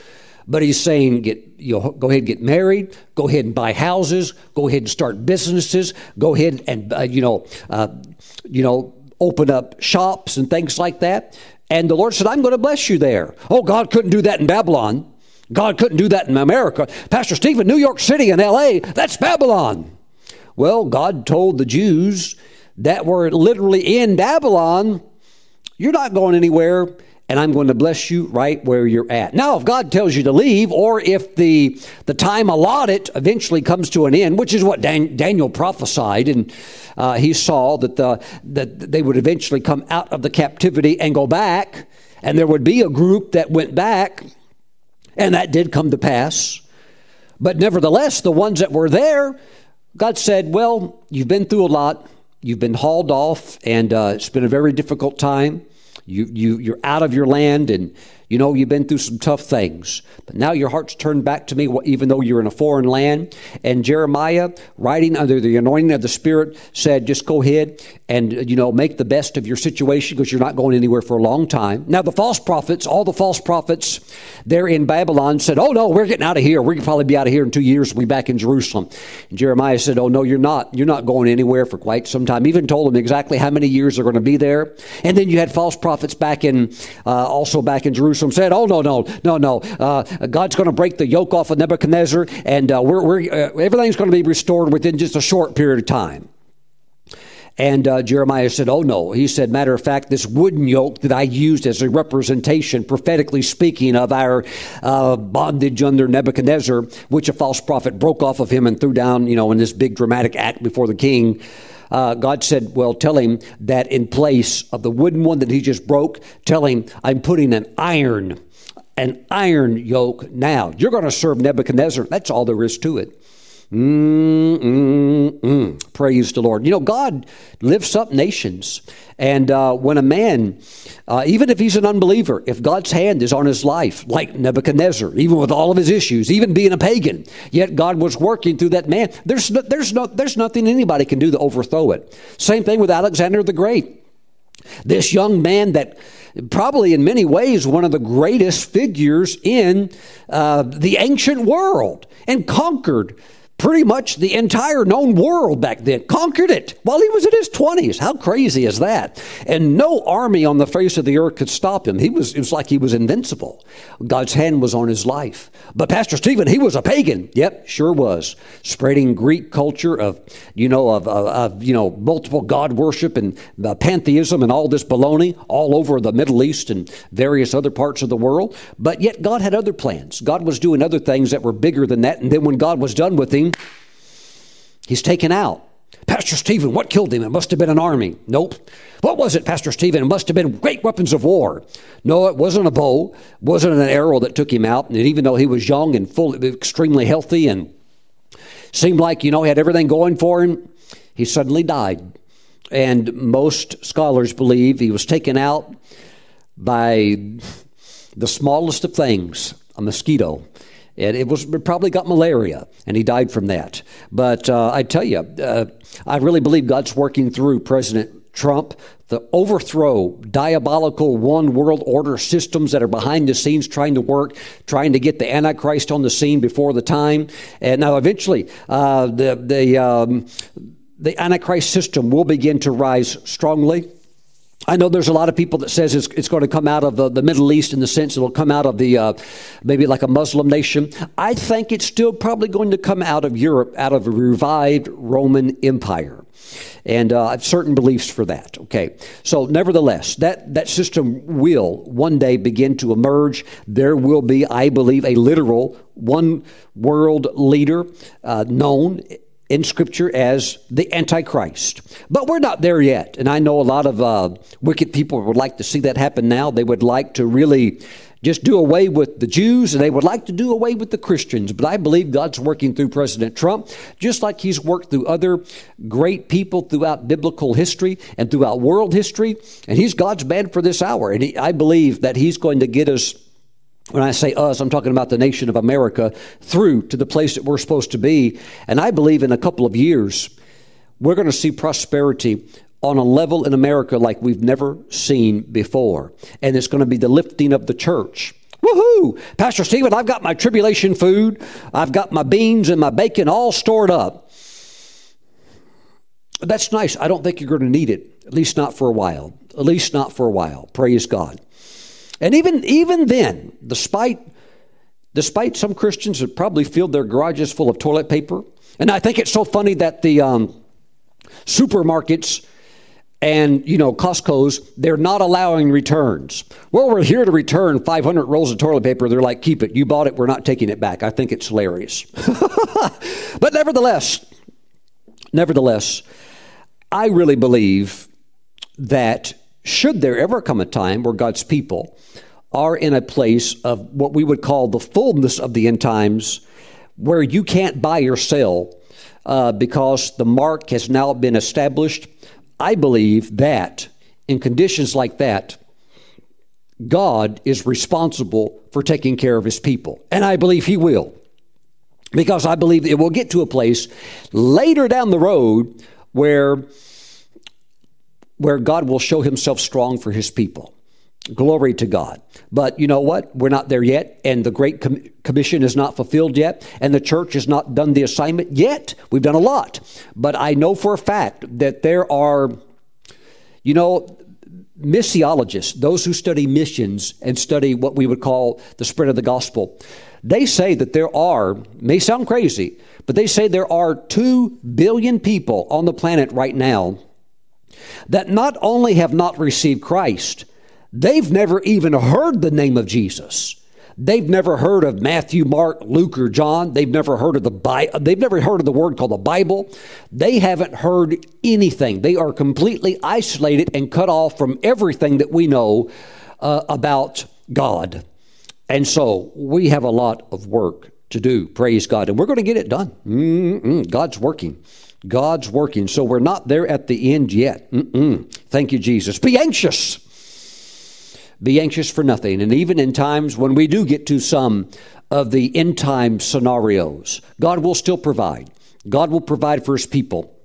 But he's saying, get, you know, go ahead and get married, go ahead and buy houses, go ahead and start businesses, go ahead and, uh, you know, uh, you know, open up shops and things like that. And the Lord said, I'm going to bless you there. Oh, God couldn't do that in Babylon. God couldn't do that in America. Pastor Stephen, New York City and L A, that's Babylon. Well, God told the Jews that were literally in Babylon, you're not going anywhere, and I'm going to bless you right where you're at. Now, if God tells you to leave, or if the the time allotted eventually comes to an end, which is what Dan, Daniel prophesied, and uh, he saw that the that they would eventually come out of the captivity and go back, and there would be a group that went back, and that did come to pass. But nevertheless, the ones that were there, God said, well, you've been through a lot. You've been hauled off, and uh, it's been a very difficult time. You, you, you're out of your land, and, you know, you've been through some tough things. But now your heart's turned back to me, even though you're in a foreign land. And Jeremiah, writing under the anointing of the Spirit, said, just go ahead and, you know, make the best of your situation, because you're not going anywhere for a long time. Now, the false prophets, all the false prophets there in Babylon said, oh, no, we're getting out of here. We could probably be out of here in two years. We'll be back in Jerusalem. And Jeremiah said, oh, no, you're not. You're not going anywhere for quite some time. Even told them exactly how many years they're going to be there. And then you had false prophets back in, uh, also back in Jerusalem, said, oh, no, no, no, no. Uh, God's going to break the yoke off of Nebuchadnezzar, and uh, we're, we're, uh, everything's going to be restored within just a short period of time. And uh, Jeremiah said, oh, no. He said, matter of fact, this wooden yoke that I used as a representation, prophetically speaking, of our uh, bondage under Nebuchadnezzar, which a false prophet broke off of him and threw down, you know, in this big dramatic act before the king. Uh, God said, well, tell him that in place of the wooden one that he just broke, tell him I'm putting an iron an iron yoke now. You're going to serve Nebuchadnezzar. That's all there is to it. Mm, mm, mm. Praise the Lord. You know, God lifts up nations. And uh, when a man, uh, even if he's an unbeliever, if God's hand is on his life, like Nebuchadnezzar, even with all of his issues, even being a pagan, yet God was working through that man. There's no, there's no, there's nothing anybody can do to overthrow it. Same thing with Alexander the Great. This young man that probably in many ways one of the greatest figures in uh, the ancient world and conquered pretty much the entire known world back then, conquered it while he was in his twenties. How crazy is that? And no army on the face of the earth could stop him. He was, it was like he was invincible. God's hand was on his life. But Pastor Stephen, he was a pagan. Yep, sure was. Spreading Greek culture of, you know, of, of, of you know, multiple God worship and uh, pantheism and all this baloney all over the Middle East and various other parts of the world. But yet God had other plans. God was doing other things that were bigger than that. And then when God was done with him, he's taken out. Pastor Stephen, what killed him? It must have been an army. Nope. What was it, Pastor Stephen? It must have been great weapons of war. No, it wasn't a bow. It wasn't an arrow that took him out. And even though he was young and full, extremely healthy and seemed like, you know, he had everything going for him, he suddenly died. And most scholars believe he was taken out by the smallest of things, a mosquito. And it was it probably got malaria, and he died from that. But uh, I tell you, uh, I really believe God's working through President Trump, the overthrow, diabolical one world order systems that are behind the scenes trying to work, trying to get the Antichrist on the scene before the time. And now eventually uh, the, the, um, the Antichrist system will begin to rise strongly. I know there's a lot of people that says it's, it's going to come out of the, the Middle East in the sense it'll come out of the uh, maybe like a Muslim nation. I think it's still probably going to come out of Europe, out of a revived Roman Empire. And uh, I have certain beliefs for that. Okay. So nevertheless, that, that system will one day begin to emerge. There will be, I believe, a literal one world leader uh, known in Scripture as the Antichrist. But we're not there yet. And I know a lot of uh, wicked people would like to see that happen now. They would like to really just do away with the Jews, and they would like to do away with the Christians. But I believe God's working through President Trump, just like he's worked through other great people throughout biblical history and throughout world history. And he's God's man for this hour. And he, I believe that he's going to get us, when I say us, I'm talking about the nation of America, through to the place that we're supposed to be. And I believe in a couple of years, we're going to see prosperity on a level in America like we've never seen before. And it's going to be the lifting of the church. Woohoo! Pastor Stephen, I've got my tribulation food. I've got my beans and my bacon all stored up. That's nice. I don't think you're going to need it, at least not for a while. At least not for a while. Praise God. And even even then, despite despite some Christians have probably filled their garages full of toilet paper. And I think it's so funny that the um, supermarkets and, you know, Costco's, they're not allowing returns. Well, we're here to return five hundred rolls of toilet paper. They're like, keep it. You bought it. We're not taking it back. I think it's hilarious. But nevertheless, nevertheless, I really believe that should there ever come a time where God's people are in a place of what we would call the fullness of the end times, where you can't buy or sell uh, because the mark has now been established, I believe that in conditions like that, God is responsible for taking care of his people. And I believe he will, because I believe it will get to a place later down the road where where God will show himself strong for his people. Glory to God. But you know what? We're not there yet. And the Great Com- Commission is not fulfilled yet. And the church has not done the assignment yet. We've done a lot. But I know for a fact that there are, you know, missiologists, those who study missions and study what we would call the spread of the gospel. They say that there are, may sound crazy, but they say there are two billion people on the planet right now that not only have not received Christ, they've never even heard the name of Jesus. They've never heard of Matthew, Mark, Luke, or John. They've never heard of the Bi- They've never heard of the word called the Bible. They haven't heard anything. They are completely isolated and cut off from everything that we know uh, about God. And so we have a lot of work to do, praise God. And we're going to get it done. Mm-mm. God's working. God's working. So we're not there at the end yet. Mm-mm. Thank you, Jesus. Be anxious. Be anxious for nothing. And even in times when we do get to some of the end time scenarios, God will still provide. God will provide for his people.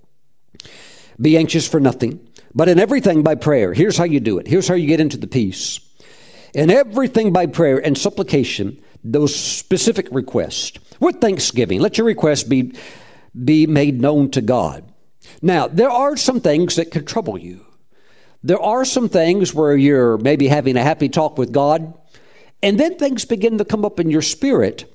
Be anxious for nothing, but in everything by prayer. Here's how you do it. Here's how you get into the peace. In everything by prayer and supplication, those specific requests, with thanksgiving, let your requests be, be made known to God. Now, there are some things that could trouble you. There are some things where you're maybe having a happy talk with God, and then things begin to come up in your spirit,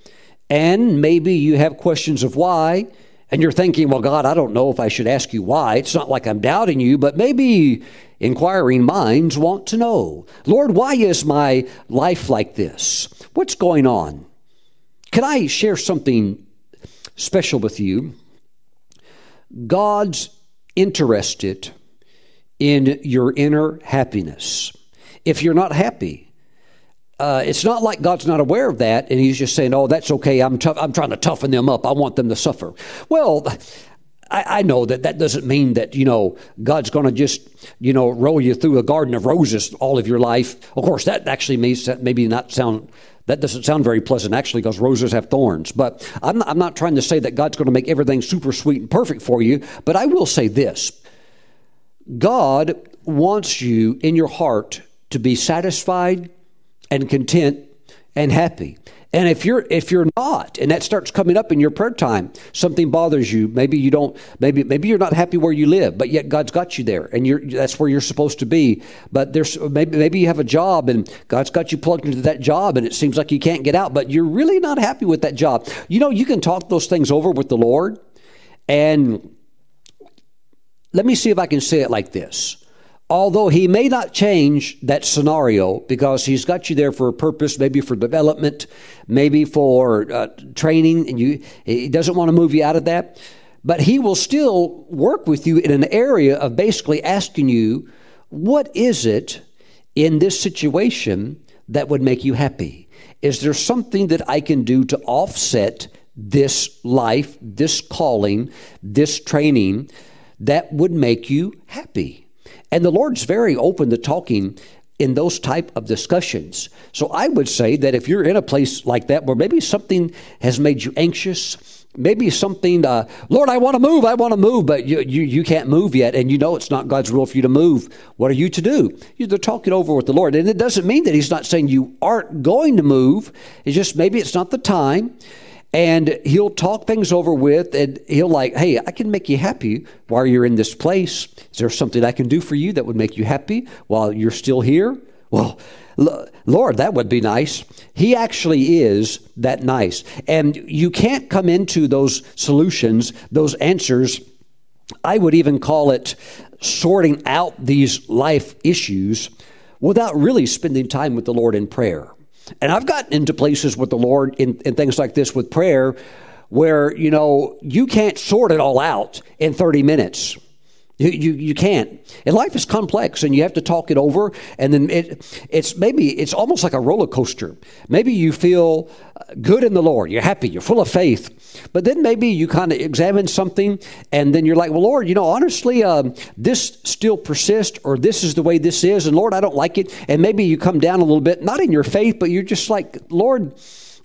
and maybe you have questions of why. And you're thinking, well, God, I don't know if I should ask you why. It's not like I'm doubting you, but maybe inquiring minds want to know. Lord, why is my life like this? What's going on? Can I share something special with you? God's interested in your inner happiness. If you're not happy, Uh, it's not like God's not aware of that, and he's just saying, oh, that's okay. I'm tough. I'm trying to toughen them up. I want them to suffer. Well, I, I know that that doesn't mean that, you know, God's going to just, you know, roll you through a garden of roses all of your life. Of course, that actually means that maybe not sound, that doesn't sound very pleasant, actually, because roses have thorns. But I'm not, I'm not trying to say that God's going to make everything super sweet and perfect for you. But I will say this. God wants you in your heart to be satisfied and content and happy. And if you're if you're not, and that starts coming up in your prayer time, something bothers you. Maybe you don't. Maybe maybe you're not happy where you live, but yet God's got you there, and you're that's where you're supposed to be. But there's maybe maybe you have a job, and God's got you plugged into that job, and it seems like you can't get out, but you're really not happy with that job. You know, you can talk those things over with the Lord, and let me see if I can say it like this. Although he may not change that scenario because he's got you there for a purpose, maybe for development, maybe for uh, training, and you, he doesn't want to move you out of that, but he will still work with you in an area of basically asking you, what is it in this situation that would make you happy? Is there something that I can do to offset this life, this calling, this training that would make you happy? And the Lord's very open to talking in those type of discussions. So I would say that if you're in a place like that where maybe something has made you anxious, maybe something, uh, Lord, I want to move, I want to move, but you, you you can't move yet, and you know it's not God's will for you to move. What are you to do? You're talking over with the Lord. And it doesn't mean that he's not saying you aren't going to move. It's just maybe it's not the time. And he'll talk things over with, and he'll like, hey, I can make you happy while you're in this place. Is there something I can do for you that would make you happy while you're still here? Well, Lord, that would be nice. He actually is that nice. And you can't come into those solutions, those answers. I would even call it sorting out these life issues without really spending time with the Lord in prayer. And I've gotten into places with the Lord in, in things like this with prayer where, you know, you can't sort it all out in thirty minutes. You, you, you can't. And life is complex, and you have to talk it over. And then it it's maybe it's almost like a roller coaster. Maybe you feel good in the Lord. You're happy. You're full of faith. But then maybe you kind of examine something, and then you're like, well, Lord, you know, honestly, um, this still persists, or this is the way this is. And Lord, I don't like it. And maybe you come down a little bit, not in your faith, but you're just like, Lord,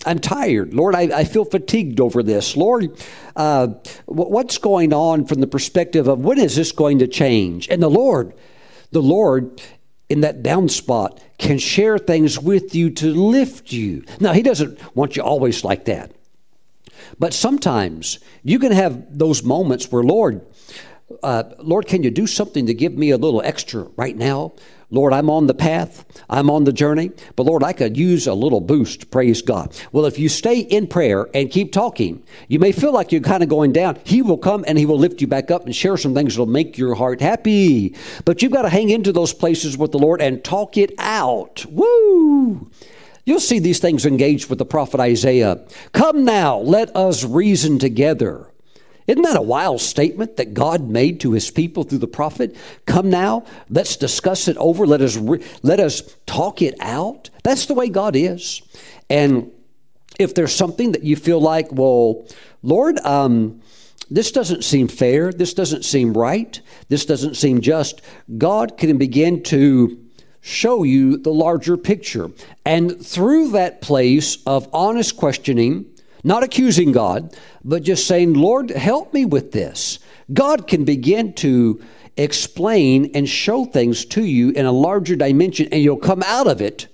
I'm tired. Lord, I, I feel fatigued over this. Lord, uh, what's going on from the perspective of when is this going to change? And the Lord, the Lord in that down spot can share things with you to lift you. Now, he doesn't want you always like that. But sometimes you can have those moments where, Lord, uh, Lord, can you do something to give me a little extra right now? Lord, I'm on the path, I'm on the journey, but Lord, I could use a little boost, praise God. Well, if you stay in prayer and keep talking, you may feel like you're kind of going down. He will come and he will lift you back up and share some things that will make your heart happy. But you've got to hang into those places with the Lord and talk it out. Woo! You'll see these things engaged with the prophet Isaiah. Come now, let us reason together. Isn't that a wild statement that God made to his people through the prophet? Come now, let's discuss it over. Let us re- let us talk it out. That's the way God is. And if there's something that you feel like, well, Lord, um, this doesn't seem fair. This doesn't seem right. This doesn't seem just. God can begin to show you the larger picture. And through that place of honest questioning, not accusing God, but just saying, Lord, help me with this, God can begin to explain and show things to you in a larger dimension, and you'll come out of it.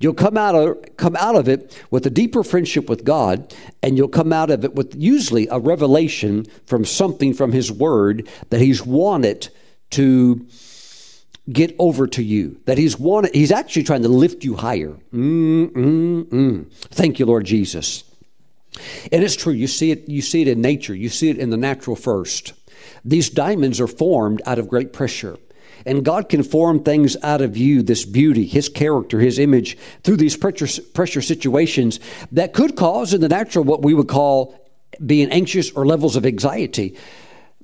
You'll come out of, come out of it with a deeper friendship with God, and you'll come out of it with usually a revelation from something from His Word that He's wanted to get over to you, that He's wanted, He's actually trying to lift you higher. Mm, mm, mm. Thank you, Lord Jesus. And it's true. You see it, you see it in nature. You see it in the natural first. These diamonds are formed out of great pressure. And God can form things out of you, this beauty, His character, His image, through these pressure, pressure situations that could cause in the natural what we would call being anxious or levels of anxiety.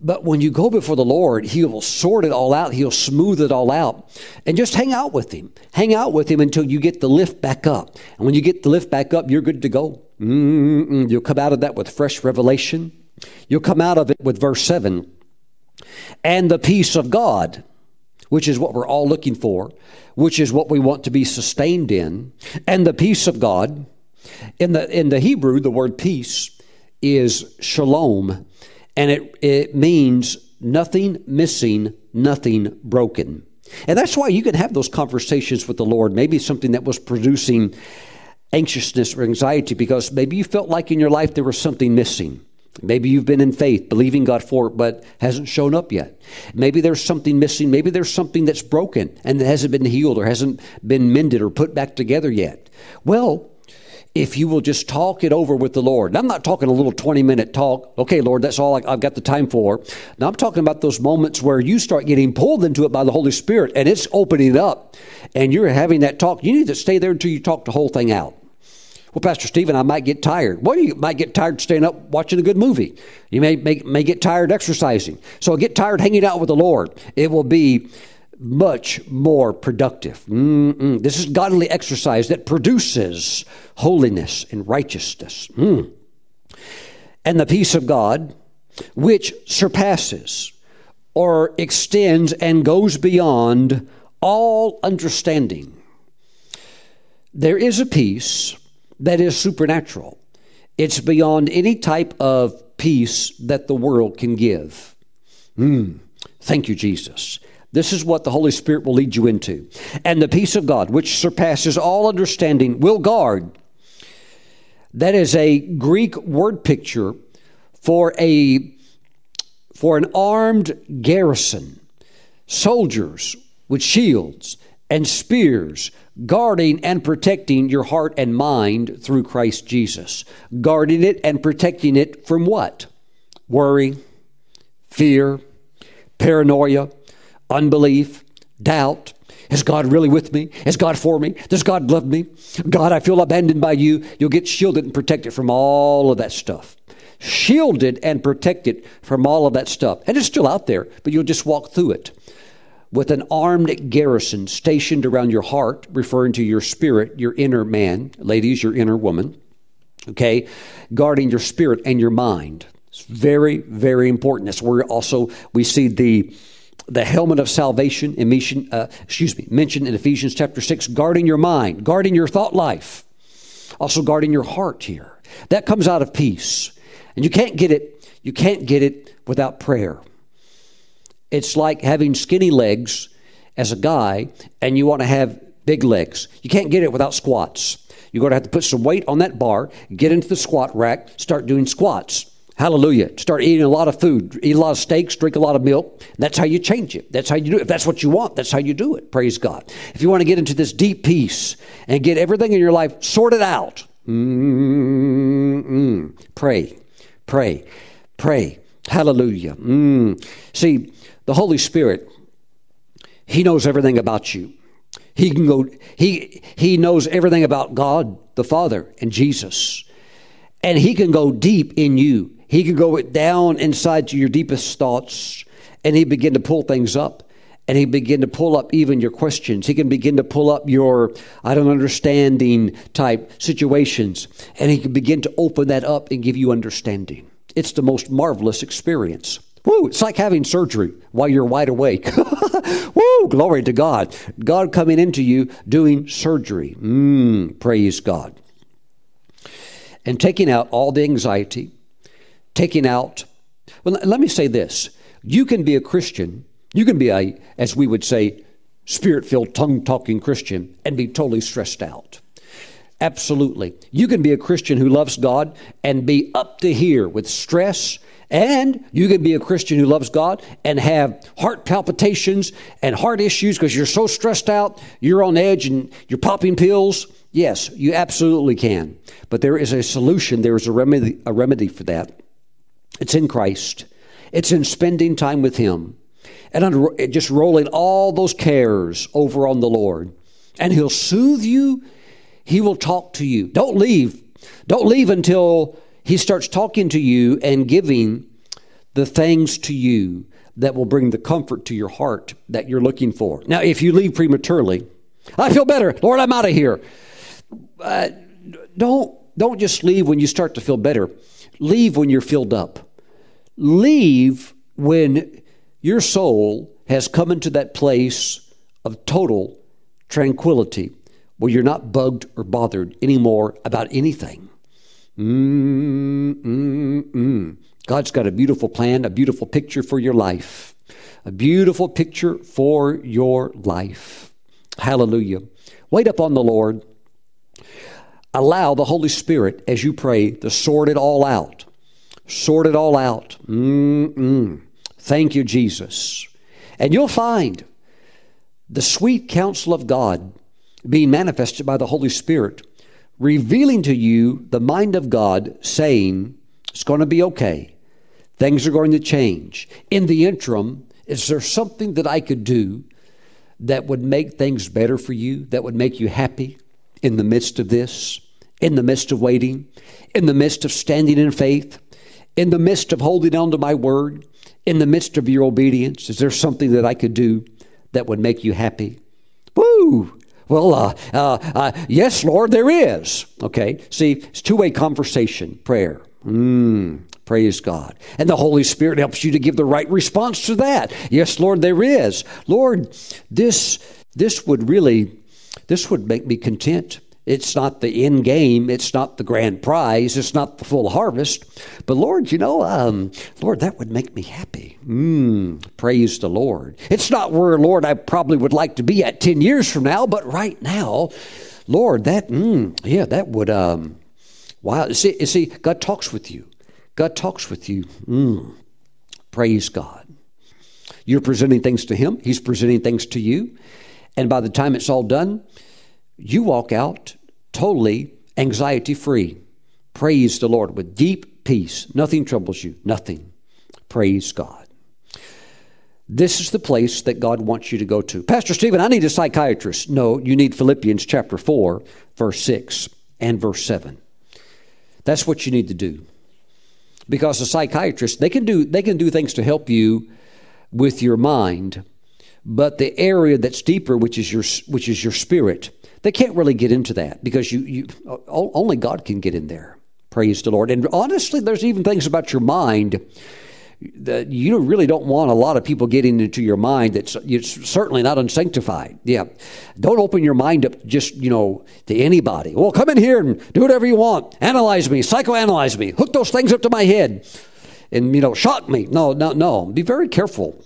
But when you go before the Lord, He will sort it all out. He'll smooth it all out. And just hang out with Him. Hang out with Him until you get the lift back up. And when you get the lift back up, you're good to go. Mm-mm-mm. You'll come out of that with fresh revelation. You'll come out of it with verse seven. And the peace of God, which is what we're all looking for, which is what we want to be sustained in. And the peace of God, in the in the Hebrew, the word peace is shalom, and it, it means nothing missing, nothing broken. And that's why you can have those conversations with the Lord, maybe something that was producing anxiousness or anxiety, because maybe you felt like in your life there was something missing. Maybe you've been in faith, believing God for it, but hasn't shown up yet. Maybe there's something missing. Maybe there's something that's broken and that hasn't been healed or hasn't been mended or put back together yet. Well, if you will just talk it over with the Lord. And I'm not talking a little twenty-minute talk. Okay, Lord, that's all I've got the time for. Now, I'm talking about those moments where you start getting pulled into it by the Holy Spirit, and it's opening up, and you're having that talk. You need to stay there until you talk the whole thing out. Well, Pastor Stephen, I might get tired. Well, you might get tired staying up watching a good movie. You may, may may get tired exercising. So get tired hanging out with the Lord. It will be much more productive. Mm-mm. This is godly exercise that produces holiness and righteousness. Mm. And the peace of God, which surpasses or extends and goes beyond all understanding. There is a peace that is supernatural. It's beyond any type of peace that the world can give. Mm. Thank you, Jesus. This is what the Holy Spirit will lead you into. And the peace of God, which surpasses all understanding, will guard. That is a Greek word picture for a for an armed garrison, soldiers with shields and spears, guarding and protecting your heart and mind through Christ Jesus. Guarding it and protecting it from what? Worry, fear, paranoia, unbelief, doubt. Is God really with me? Is God for me? Does God love me? God, I feel abandoned by you. You'll get shielded and protected from all of that stuff. Shielded and protected from all of that stuff. And it's still out there, but you'll just walk through it with an armed garrison stationed around your heart, referring to your spirit, your inner man, ladies, your inner woman, okay, guarding your spirit and your mind. It's very, very important. That's where also we see the the helmet of salvation, in mission, uh, excuse me, mentioned in Ephesians chapter six, guarding your mind, guarding your thought life, also guarding your heart here. That comes out of peace. And you can't get it, you can't get it without prayer. It's like having skinny legs as a guy, and you want to have big legs. You can't get it without squats. You're going to have to put some weight on that bar, get into the squat rack, start doing squats. Hallelujah. Start eating a lot of food, eat a lot of steaks, drink a lot of milk. That's how you change it. That's how you do it. If that's what you want, that's how you do it. Praise God. If you want to get into this deep peace and get everything in your life sorted out, mm-mm, pray, pray, pray. Hallelujah. Mm. See, the Holy Spirit, He knows everything about you. He can go, He He knows everything about God, the Father, and Jesus. And He can go deep in you. He can go down inside to your deepest thoughts, and He begin to pull things up And he can begin to pull up even your questions. He can begin to pull up your I don't understanding type situations. And he can begin to open that up and give you understanding. It's the most marvelous experience. Woo, it's like having surgery while you're wide awake. Woo, glory to God. God coming into you doing surgery. Mm, praise God. And taking out all the anxiety, taking out, well, let me say this. You can be a Christian. You can be a, as we would say, spirit-filled, tongue-talking Christian and be totally stressed out. Absolutely. You can be a Christian who loves God and be up to here with stress, and you can be a Christian who loves God and have heart palpitations and heart issues because you're so stressed out, you're on edge and you're popping pills. Yes, you absolutely can. But there is a solution. There is a remedy, a remedy for that. It's in Christ. It's in spending time with Him. And under, just rolling all those cares over on the Lord. And He'll soothe you. He will talk to you. Don't leave. Don't leave until He starts talking to you and giving the things to you that will bring the comfort to your heart that you're looking for. Now, if you leave prematurely, I feel better. Lord, I'm out of here. Uh, don't, don't just leave when you start to feel better. Leave when you're filled up. Leave when your soul has come into that place of total tranquility where you're not bugged or bothered anymore about anything. Mm, mm, mm. God's got a beautiful plan, a beautiful picture for your life, a beautiful picture for your life. Hallelujah. Wait upon the Lord. Allow the Holy Spirit, as you pray, to sort it all out. Sort it all out. Mm, mm. Thank you, Jesus. And you'll find the sweet counsel of God being manifested by the Holy Spirit, revealing to you the mind of God, saying, it's going to be okay. Things are going to change. In the interim, is there something that I could do that would make things better for you, that would make you happy in the midst of this, in the midst of waiting, in the midst of standing in faith, in the midst of holding on to my word, in the midst of your obedience? Is there something that I could do that would make you happy? Woo! Well, uh, uh, uh, yes, Lord, there is. Okay, see, it's two-way conversation, prayer. Mm, praise God. And the Holy Spirit helps you to give the right response to that. Yes, Lord, there is. Lord, this this would really, this would make me content. It's not the end game. It's not the grand prize. It's not the full harvest. But Lord, you know, um, Lord, that would make me happy. Mm, praise the Lord. It's not where, Lord, I probably would like to be at ten years from now, but right now, Lord, that, mm, yeah, that would, um, wow. See, see, God talks with you. God talks with you. Mm, praise God. You're presenting things to Him. He's presenting things to you. And by the time it's all done, you walk out totally anxiety-free. Praise the Lord with deep peace. Nothing troubles you. Nothing. Praise God. This is the place that God wants you to go to. Pastor Stephen, I need a psychiatrist. No, you need Philippians chapter four, verse six and verse seven. That's what you need to do. Because a psychiatrist, they can do, they can do things to help you with your mind, but the area that's deeper, which is your, which is your spirit, they can't really get into that because you, you only God can get in there. Praise the Lord. And honestly, there's even things about your mind that you really don't want a lot of people getting into your mind. That's, it's certainly not unsanctified. Yeah. Don't open your mind up just, you know, to anybody. Well, come in here and do whatever you want. Analyze me, psychoanalyze me, hook those things up to my head and, you know, shock me. No, no, no. Be very careful.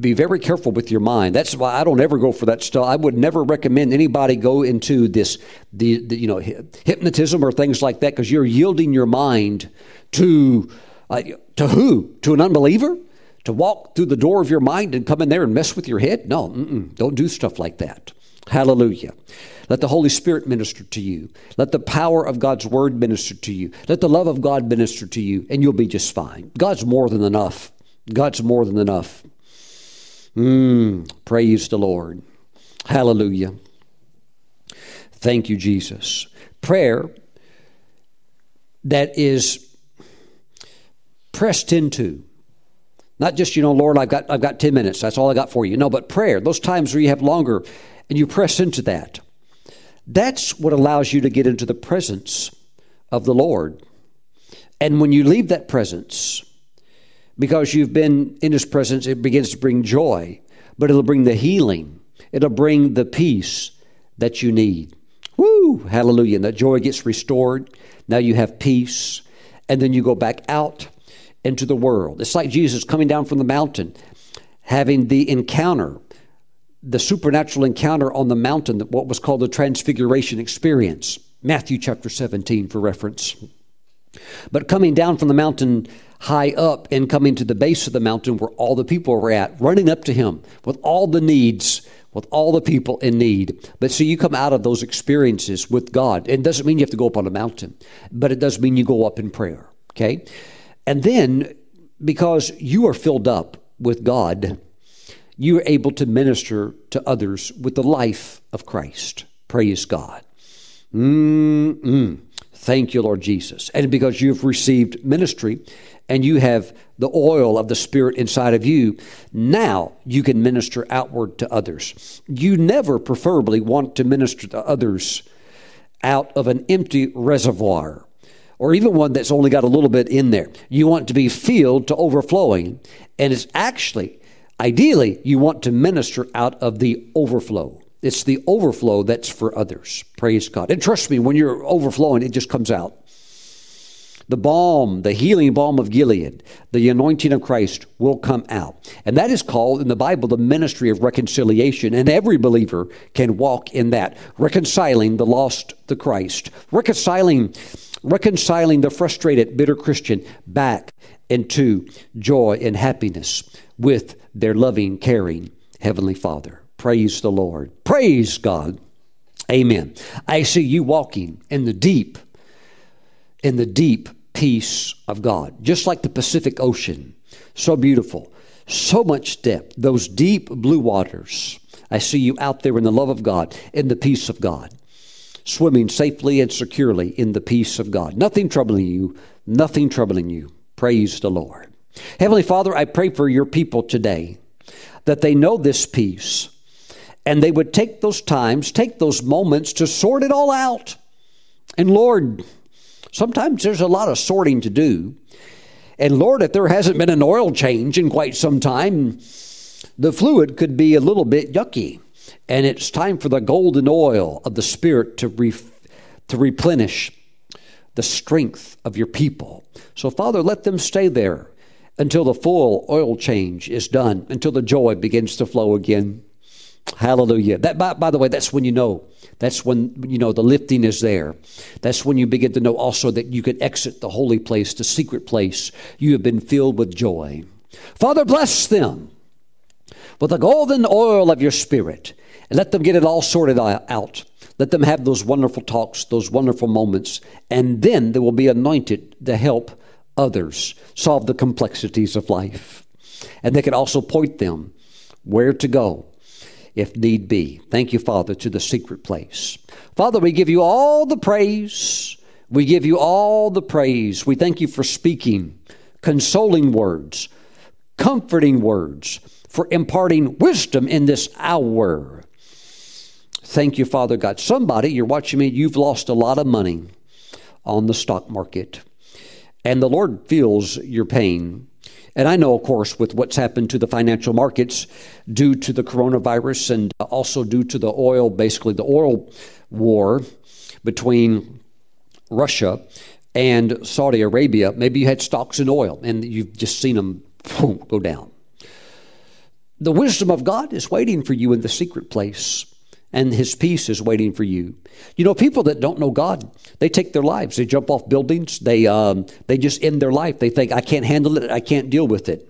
Be very careful with your mind. That's why I don't ever go for that stuff. I would never recommend anybody go into this, the, the you know, hypnotism or things like that, because you're yielding your mind to, uh, to who? To an unbeliever? To walk through the door of your mind and come in there and mess with your head? No, mm-mm, don't do stuff like that. Hallelujah. Let the Holy Spirit minister to you. Let the power of God's word minister to you. Let the love of God minister to you, and you'll be just fine. God's more than enough. God's more than enough. Mm, praise the Lord. Hallelujah. Thank you, Jesus. Prayer that is pressed into, Not just, you know, Lord, I've got I've got ten minutes. That's all I got for you. No, but prayer, those times where you have longer and you press into that. That's what allows you to get into the presence of the Lord. And when you leave that presence, because you've been in his presence, it begins to bring joy, but it'll bring the healing. It'll bring the peace that you need. Woo! Hallelujah. And that joy gets restored. Now you have peace. And then you go back out into the world. It's like Jesus coming down from the mountain, having the encounter, the supernatural encounter on the mountain, what was called the transfiguration experience. Matthew chapter seventeen for reference. But coming down from the mountain high up and coming to the base of the mountain where all the people were at, running up to him with all the needs, with all the people in need. But see, you come out of those experiences with God. It doesn't mean you have to go up on a mountain, but it does mean you go up in prayer, okay? And then because you are filled up with God, you are able to minister to others with the life of Christ. Praise God. Mm-mm. Thank you, Lord Jesus. And because you've received ministry and you have the oil of the Spirit inside of you, now you can minister outward to others. You never preferably want to minister to others out of an empty reservoir or even one that's only got a little bit in there. You want to be filled to overflowing, and it's actually, ideally, you want to minister out of the overflow. It's the overflow that's for others. Praise God. And trust me, when you're overflowing, it just comes out. The balm, the healing balm of Gilead, the anointing of Christ will come out. And that is called in the Bible the ministry of reconciliation. And every believer can walk in that, reconciling the lost to Christ, reconciling, reconciling the frustrated, bitter Christian back into joy and happiness with their loving, caring Heavenly Father. Praise the Lord. Praise God. Amen. I see you walking in the deep, in the deep peace of God, just like the Pacific Ocean. So beautiful. So much depth. Those deep blue waters. I see you out there in the love of God, in the peace of God, swimming safely and securely in the peace of God. Nothing troubling you. Nothing troubling you. Praise the Lord. Heavenly Father, I pray for your people today that they know this peace, and they would take those times, take those moments to sort it all out. And Lord, sometimes there's a lot of sorting to do. And Lord, if there hasn't been an oil change in quite some time, the fluid could be a little bit yucky. And it's time for the golden oil of the Spirit to re- to replenish the strength of your people. So Father, let them stay there until the full oil change is done, until the joy begins to flow again. Hallelujah. That, by, by the way, that's when you know. That's when, you know, the lifting is there. That's when you begin to know also that you can exit the holy place, the secret place. You have been filled with joy. Father, bless them with the golden oil of your Spirit. And let them get it all sorted out. Let them have those wonderful talks, those wonderful moments. And then they will be anointed to help others solve the complexities of life. And they can also point them where to go, if need be. Thank you, Father, to the secret place. Father, we give you all the praise. We give you all the praise. We thank you for speaking consoling words, comforting words, for imparting wisdom in this hour. Thank you, Father God. Somebody, you're watching me, you've lost a lot of money on the stock market. And the Lord feels your pain. And I know, of course, with what's happened to the financial markets due to the coronavirus and also due to the oil, basically the oil war between Russia and Saudi Arabia, maybe you had stocks in oil and you've just seen them boom, go down. The wisdom of God is waiting for you in the secret place, and his peace is waiting for you. You know, people that don't know God, they take their lives. They jump off buildings. They um, they just end their life. They think, I can't handle it. I can't deal with it.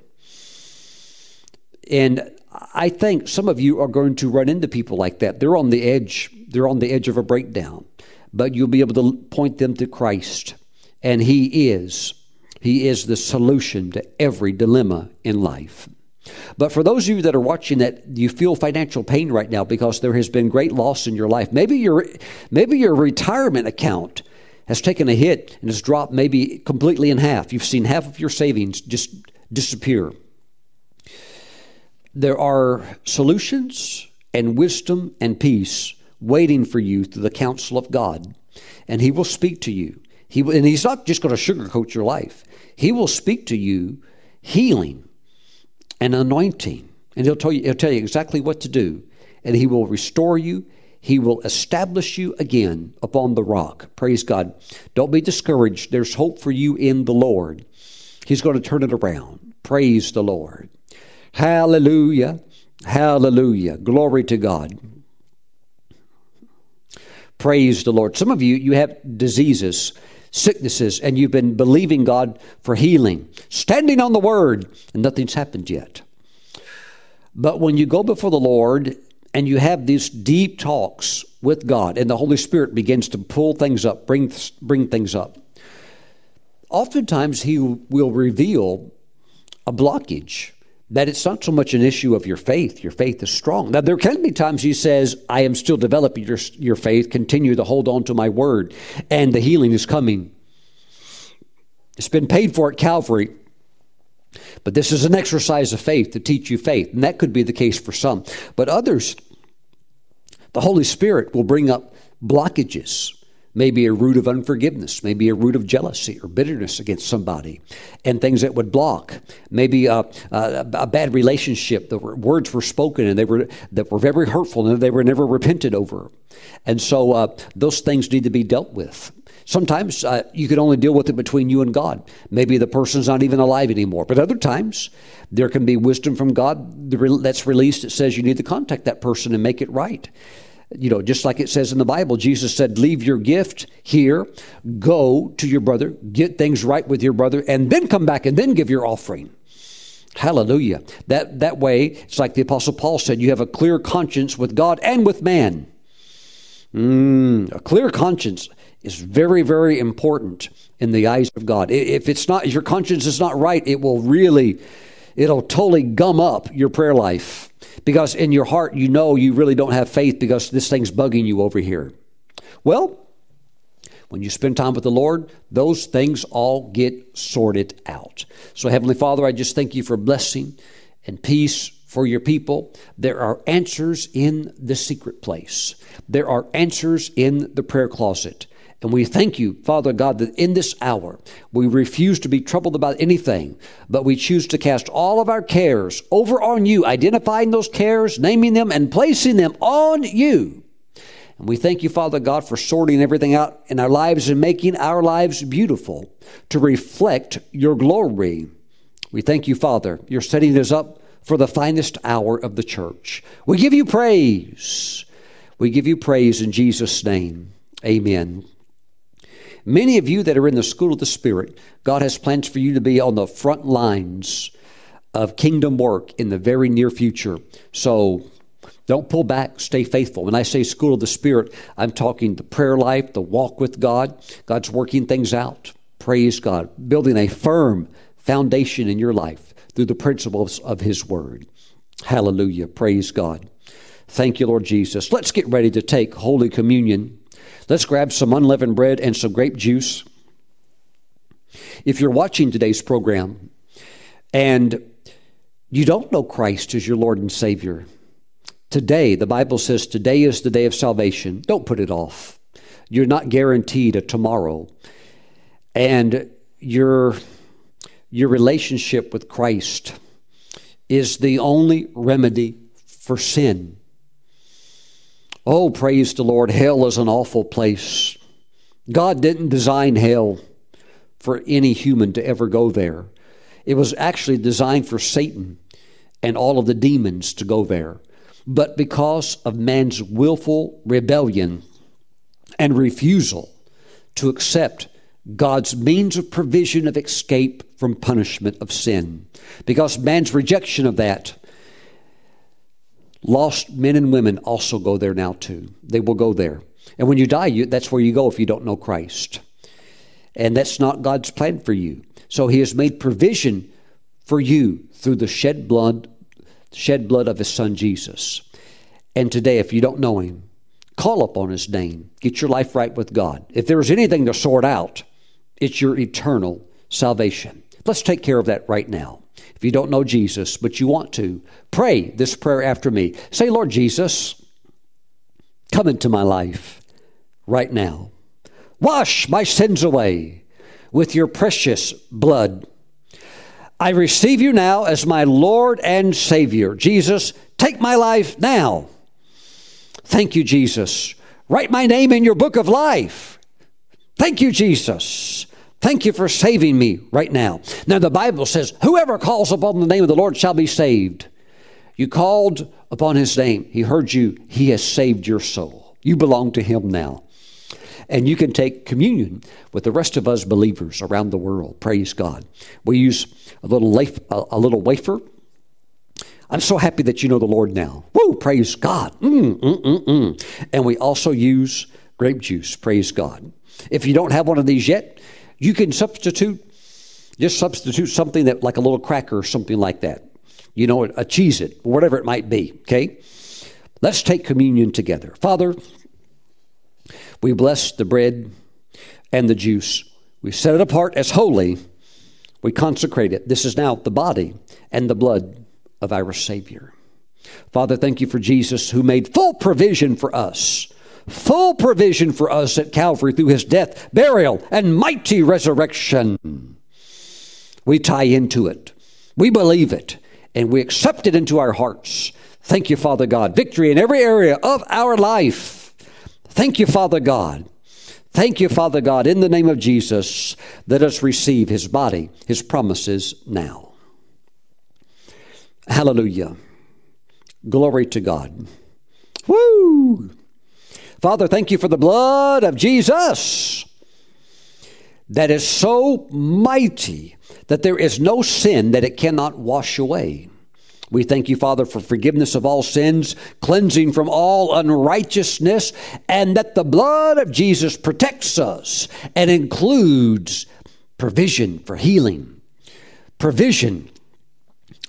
And I think some of you are going to run into people like that. They're on the edge. They're on the edge of a breakdown. But you'll be able to point them to Christ. And he is. He is the solution to every dilemma in life. But for those of you that are watching that, you feel financial pain right now because there has been great loss in your life. Maybe your, maybe your retirement account has taken a hit and has dropped maybe completely in half. You've seen half of your savings just disappear there are solutions and wisdom and peace waiting for you through the counsel of God. And he will speak to you. He will, and he's not just going to sugarcoat your life. He will speak to you healing and anointing. And he'll tell you, he'll tell you exactly what to do. And he will restore you. He will establish you again upon the rock. Praise God. Don't be discouraged. There's hope for you in the Lord. He's going to turn it around. Praise the Lord. Hallelujah. Hallelujah. Glory to God. Praise the Lord. Some of you, you have diseases, sicknesses, and you've been believing God for healing, standing on the word, and nothing's happened yet. But when you go before the Lord and you have these deep talks with God, and the Holy Spirit begins to pull things up, bring, bring things up, oftentimes he will reveal a blockage, that it's not so much an issue of your faith. Your faith is strong. Now, there can be times he says, I am still developing your, your faith. Continue to hold on to my word, and the healing is coming. It's been paid for at Calvary, but this is an exercise of faith to teach you faith, and that could be the case for some. But others, the Holy Spirit will bring up blockages, maybe a root of unforgiveness, maybe a root of jealousy or bitterness against somebody, and things that would block, maybe a, a, a bad relationship. The words were spoken and they were that were very hurtful, and they were never repented over. And so uh, those things need to be dealt with. Sometimes uh, you can only deal with it between you and God. Maybe the person's not even alive anymore. But other times there can be wisdom from God that's released that says you need to contact that person and make it right. You know, just like it says in the Bible, Jesus said, leave your gift here, go to your brother, get things right with your brother, and then come back and then give your offering. Hallelujah. That that way, it's like the Apostle Paul said, you have a clear conscience with God and with man. Mm, a clear conscience is very, very important in the eyes of God. If it's not, if your conscience is not right, it will really, it'll totally gum up your prayer life. Because in your heart, you know you really don't have faith because this thing's bugging you over here. Well, when you spend time with the Lord, those things all get sorted out. So, Heavenly Father, I just thank you for blessing and peace for your people. There are answers in the secret place. There are answers in the prayer closet. And we thank you, Father God, that in this hour, we refuse to be troubled about anything, but we choose to cast all of our cares over on you, identifying those cares, naming them, and placing them on you. And we thank you, Father God, for sorting everything out in our lives and making our lives beautiful to reflect your glory. We thank you, Father. You're setting us up for the finest hour of the church. We give you praise. We give you praise in Jesus' name. Amen. Many of you that are in the school of the Spirit, God has plans for you to be on the front lines of kingdom work in the very near future. So don't pull back. Stay faithful. When I say school of the Spirit, I'm talking the prayer life, the walk with God. God's working things out. Praise God. Building a firm foundation in your life through the principles of his word. Hallelujah. Praise God. Thank you, Lord Jesus. Let's get ready to take Holy Communion. Let's grab some unleavened bread and some grape juice. If you're watching today's program and you don't know Christ as your Lord and Savior, today, the Bible says today is the day of salvation. Don't put it off. You're not guaranteed a tomorrow. And your, your relationship with Christ is the only remedy for sin. Oh, praise the Lord, hell is an awful place. God didn't design hell for any human to ever go there. It was actually designed for Satan and all of the demons to go there. But because of man's willful rebellion and refusal to accept God's means of provision of escape from punishment of sin, because man's rejection of that, lost men and women also go there now too. They will go there. And when you die, you, that's where you go if you don't know Christ. And that's not God's plan for you. So he has made provision for you through the shed blood, shed blood of his son Jesus. And today, if you don't know him, call upon his name. Get your life right with God. If there is anything to sort out, it's your eternal salvation. Let's take care of that right now. if you don't know Jesus, but you want to, pray this prayer after me. Say, Lord Jesus, come into my life right now. Wash my sins away with your precious blood. I receive you now as my Lord and Savior. Jesus, take my life now. Thank you, Jesus. Write my name in your book of life. Thank you, Jesus. Thank you for saving me right now. Now, the Bible says, whoever calls upon the name of the Lord shall be saved. You called upon his name. He heard you. He has saved your soul. You belong to him now. And you can take communion with the rest of us believers around the world. Praise God. We use a little, laf- a little wafer. I'm so happy that you know the Lord now. Woo, praise God. Mm, mm, mm, mm. And we also use grape juice. Praise God. If you don't have one of these yet, you can substitute, just substitute something that, like a little cracker or something like that. You know, a cheese it, whatever it might be. Okay? Let's take communion together. Father, we bless the bread and the juice. We set it apart as holy. We consecrate it. This is now the body and the blood of our Savior. Father, thank you for Jesus, who made full provision for us, full provision for us at Calvary through his death, burial, and mighty resurrection. We tie into it. We believe it, and we accept it into our hearts. Thank you, Father God. Victory in every area of our life. Thank you, Father God. Thank you, Father God, in the name of Jesus. Let us receive his body, his promises now. Hallelujah. Glory to God. Woo! Father, thank you for the blood of Jesus that is so mighty that there is no sin that it cannot wash away. We thank you, Father, for forgiveness of all sins, cleansing from all unrighteousness, and that the blood of Jesus protects us and includes provision for healing, provision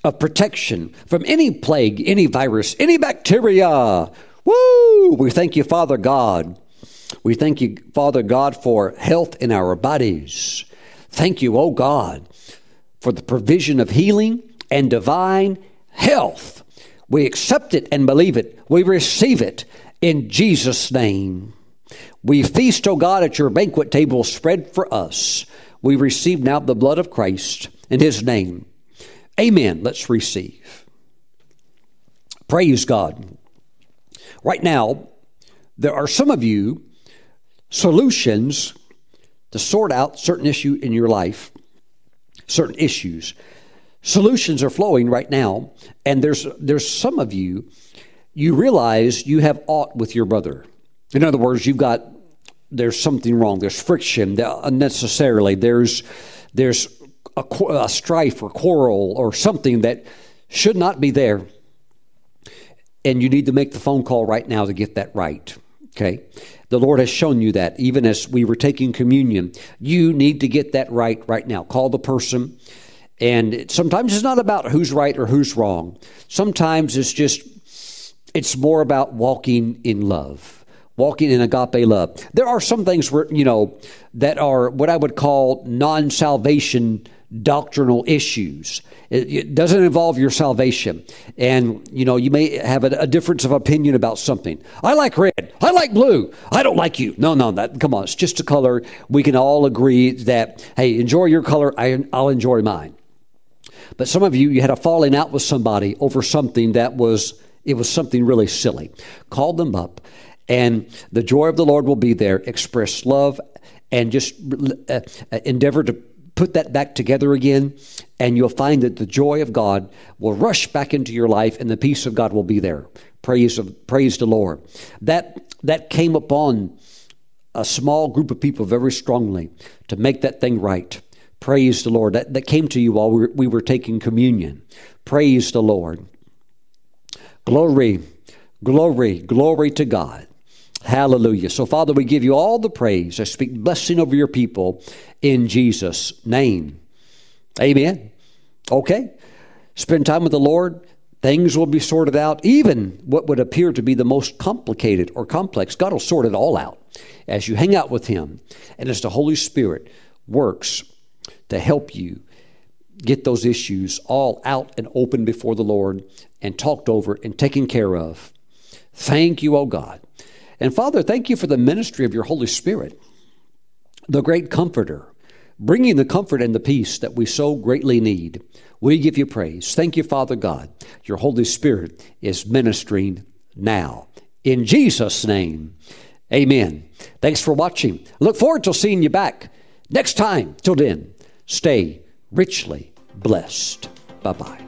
of protection from any plague, any virus, any bacteria. Woo! We thank you, Father God. We thank you, Father God, for health in our bodies. Thank you, oh God, for the provision of healing and divine health. Health. We accept it and believe it. We receive it in Jesus' name. We feast, O God, at your banquet table spread for us. We receive now the blood of Christ in his name. Amen. Let's receive. Praise God. Right now, there are some of you solutions to sort out certain issue in your life, certain issues. Solutions are flowing right now, and there's there's some of you, you realize you have aught with your brother. In other words, you've got, there's something wrong. There's friction unnecessarily. There's there's a, a strife or quarrel or something that should not be there, and you need to make the phone call right now to get that right. Okay? The Lord has shown you that even as we were taking communion. You need to get that right right now. Call the person. And sometimes it's not about who's right or who's wrong. Sometimes it's just, it's more about walking in love, walking in agape love. There are some things where, you know, that are what I would call non-salvation doctrinal issues. It, it doesn't involve your salvation. And, you know, you may have a, a difference of opinion about something. I like red. I like blue. I don't like you. No, no, that, come on. It's just a color. We can all agree that, hey, enjoy your color. I, I'll enjoy mine. But some of you, you had a falling out with somebody over something that was, it was something really silly. Call them up, and the joy of the Lord will be there. Express love, and just uh, endeavor to put that back together again, and you'll find that the joy of God will rush back into your life, and the peace of God will be there. Praise of, praise the Lord. That, that came upon a small group of people very strongly to make that thing right. Praise the Lord. That, that came to you while we were, we were taking communion. Praise the Lord. Glory, glory, glory to God. Hallelujah. So, Father, we give you all the praise. I speak blessing over your people in Jesus' name. Amen. Okay. Spend time with the Lord. Things will be sorted out. Even what would appear to be the most complicated or complex, God will sort it all out as you hang out with him and as the Holy Spirit works to help you get those issues all out and open before the Lord and talked over and taken care of. Thank you, O God. And Father, thank you for the ministry of your Holy Spirit, the great comforter, bringing the comfort and the peace that we so greatly need. We give you praise. Thank you, Father God. Your Holy Spirit is ministering now. In Jesus' name, amen. Thanks for watching. Look forward to seeing you back next time. Till then, stay richly blessed. Bye-bye.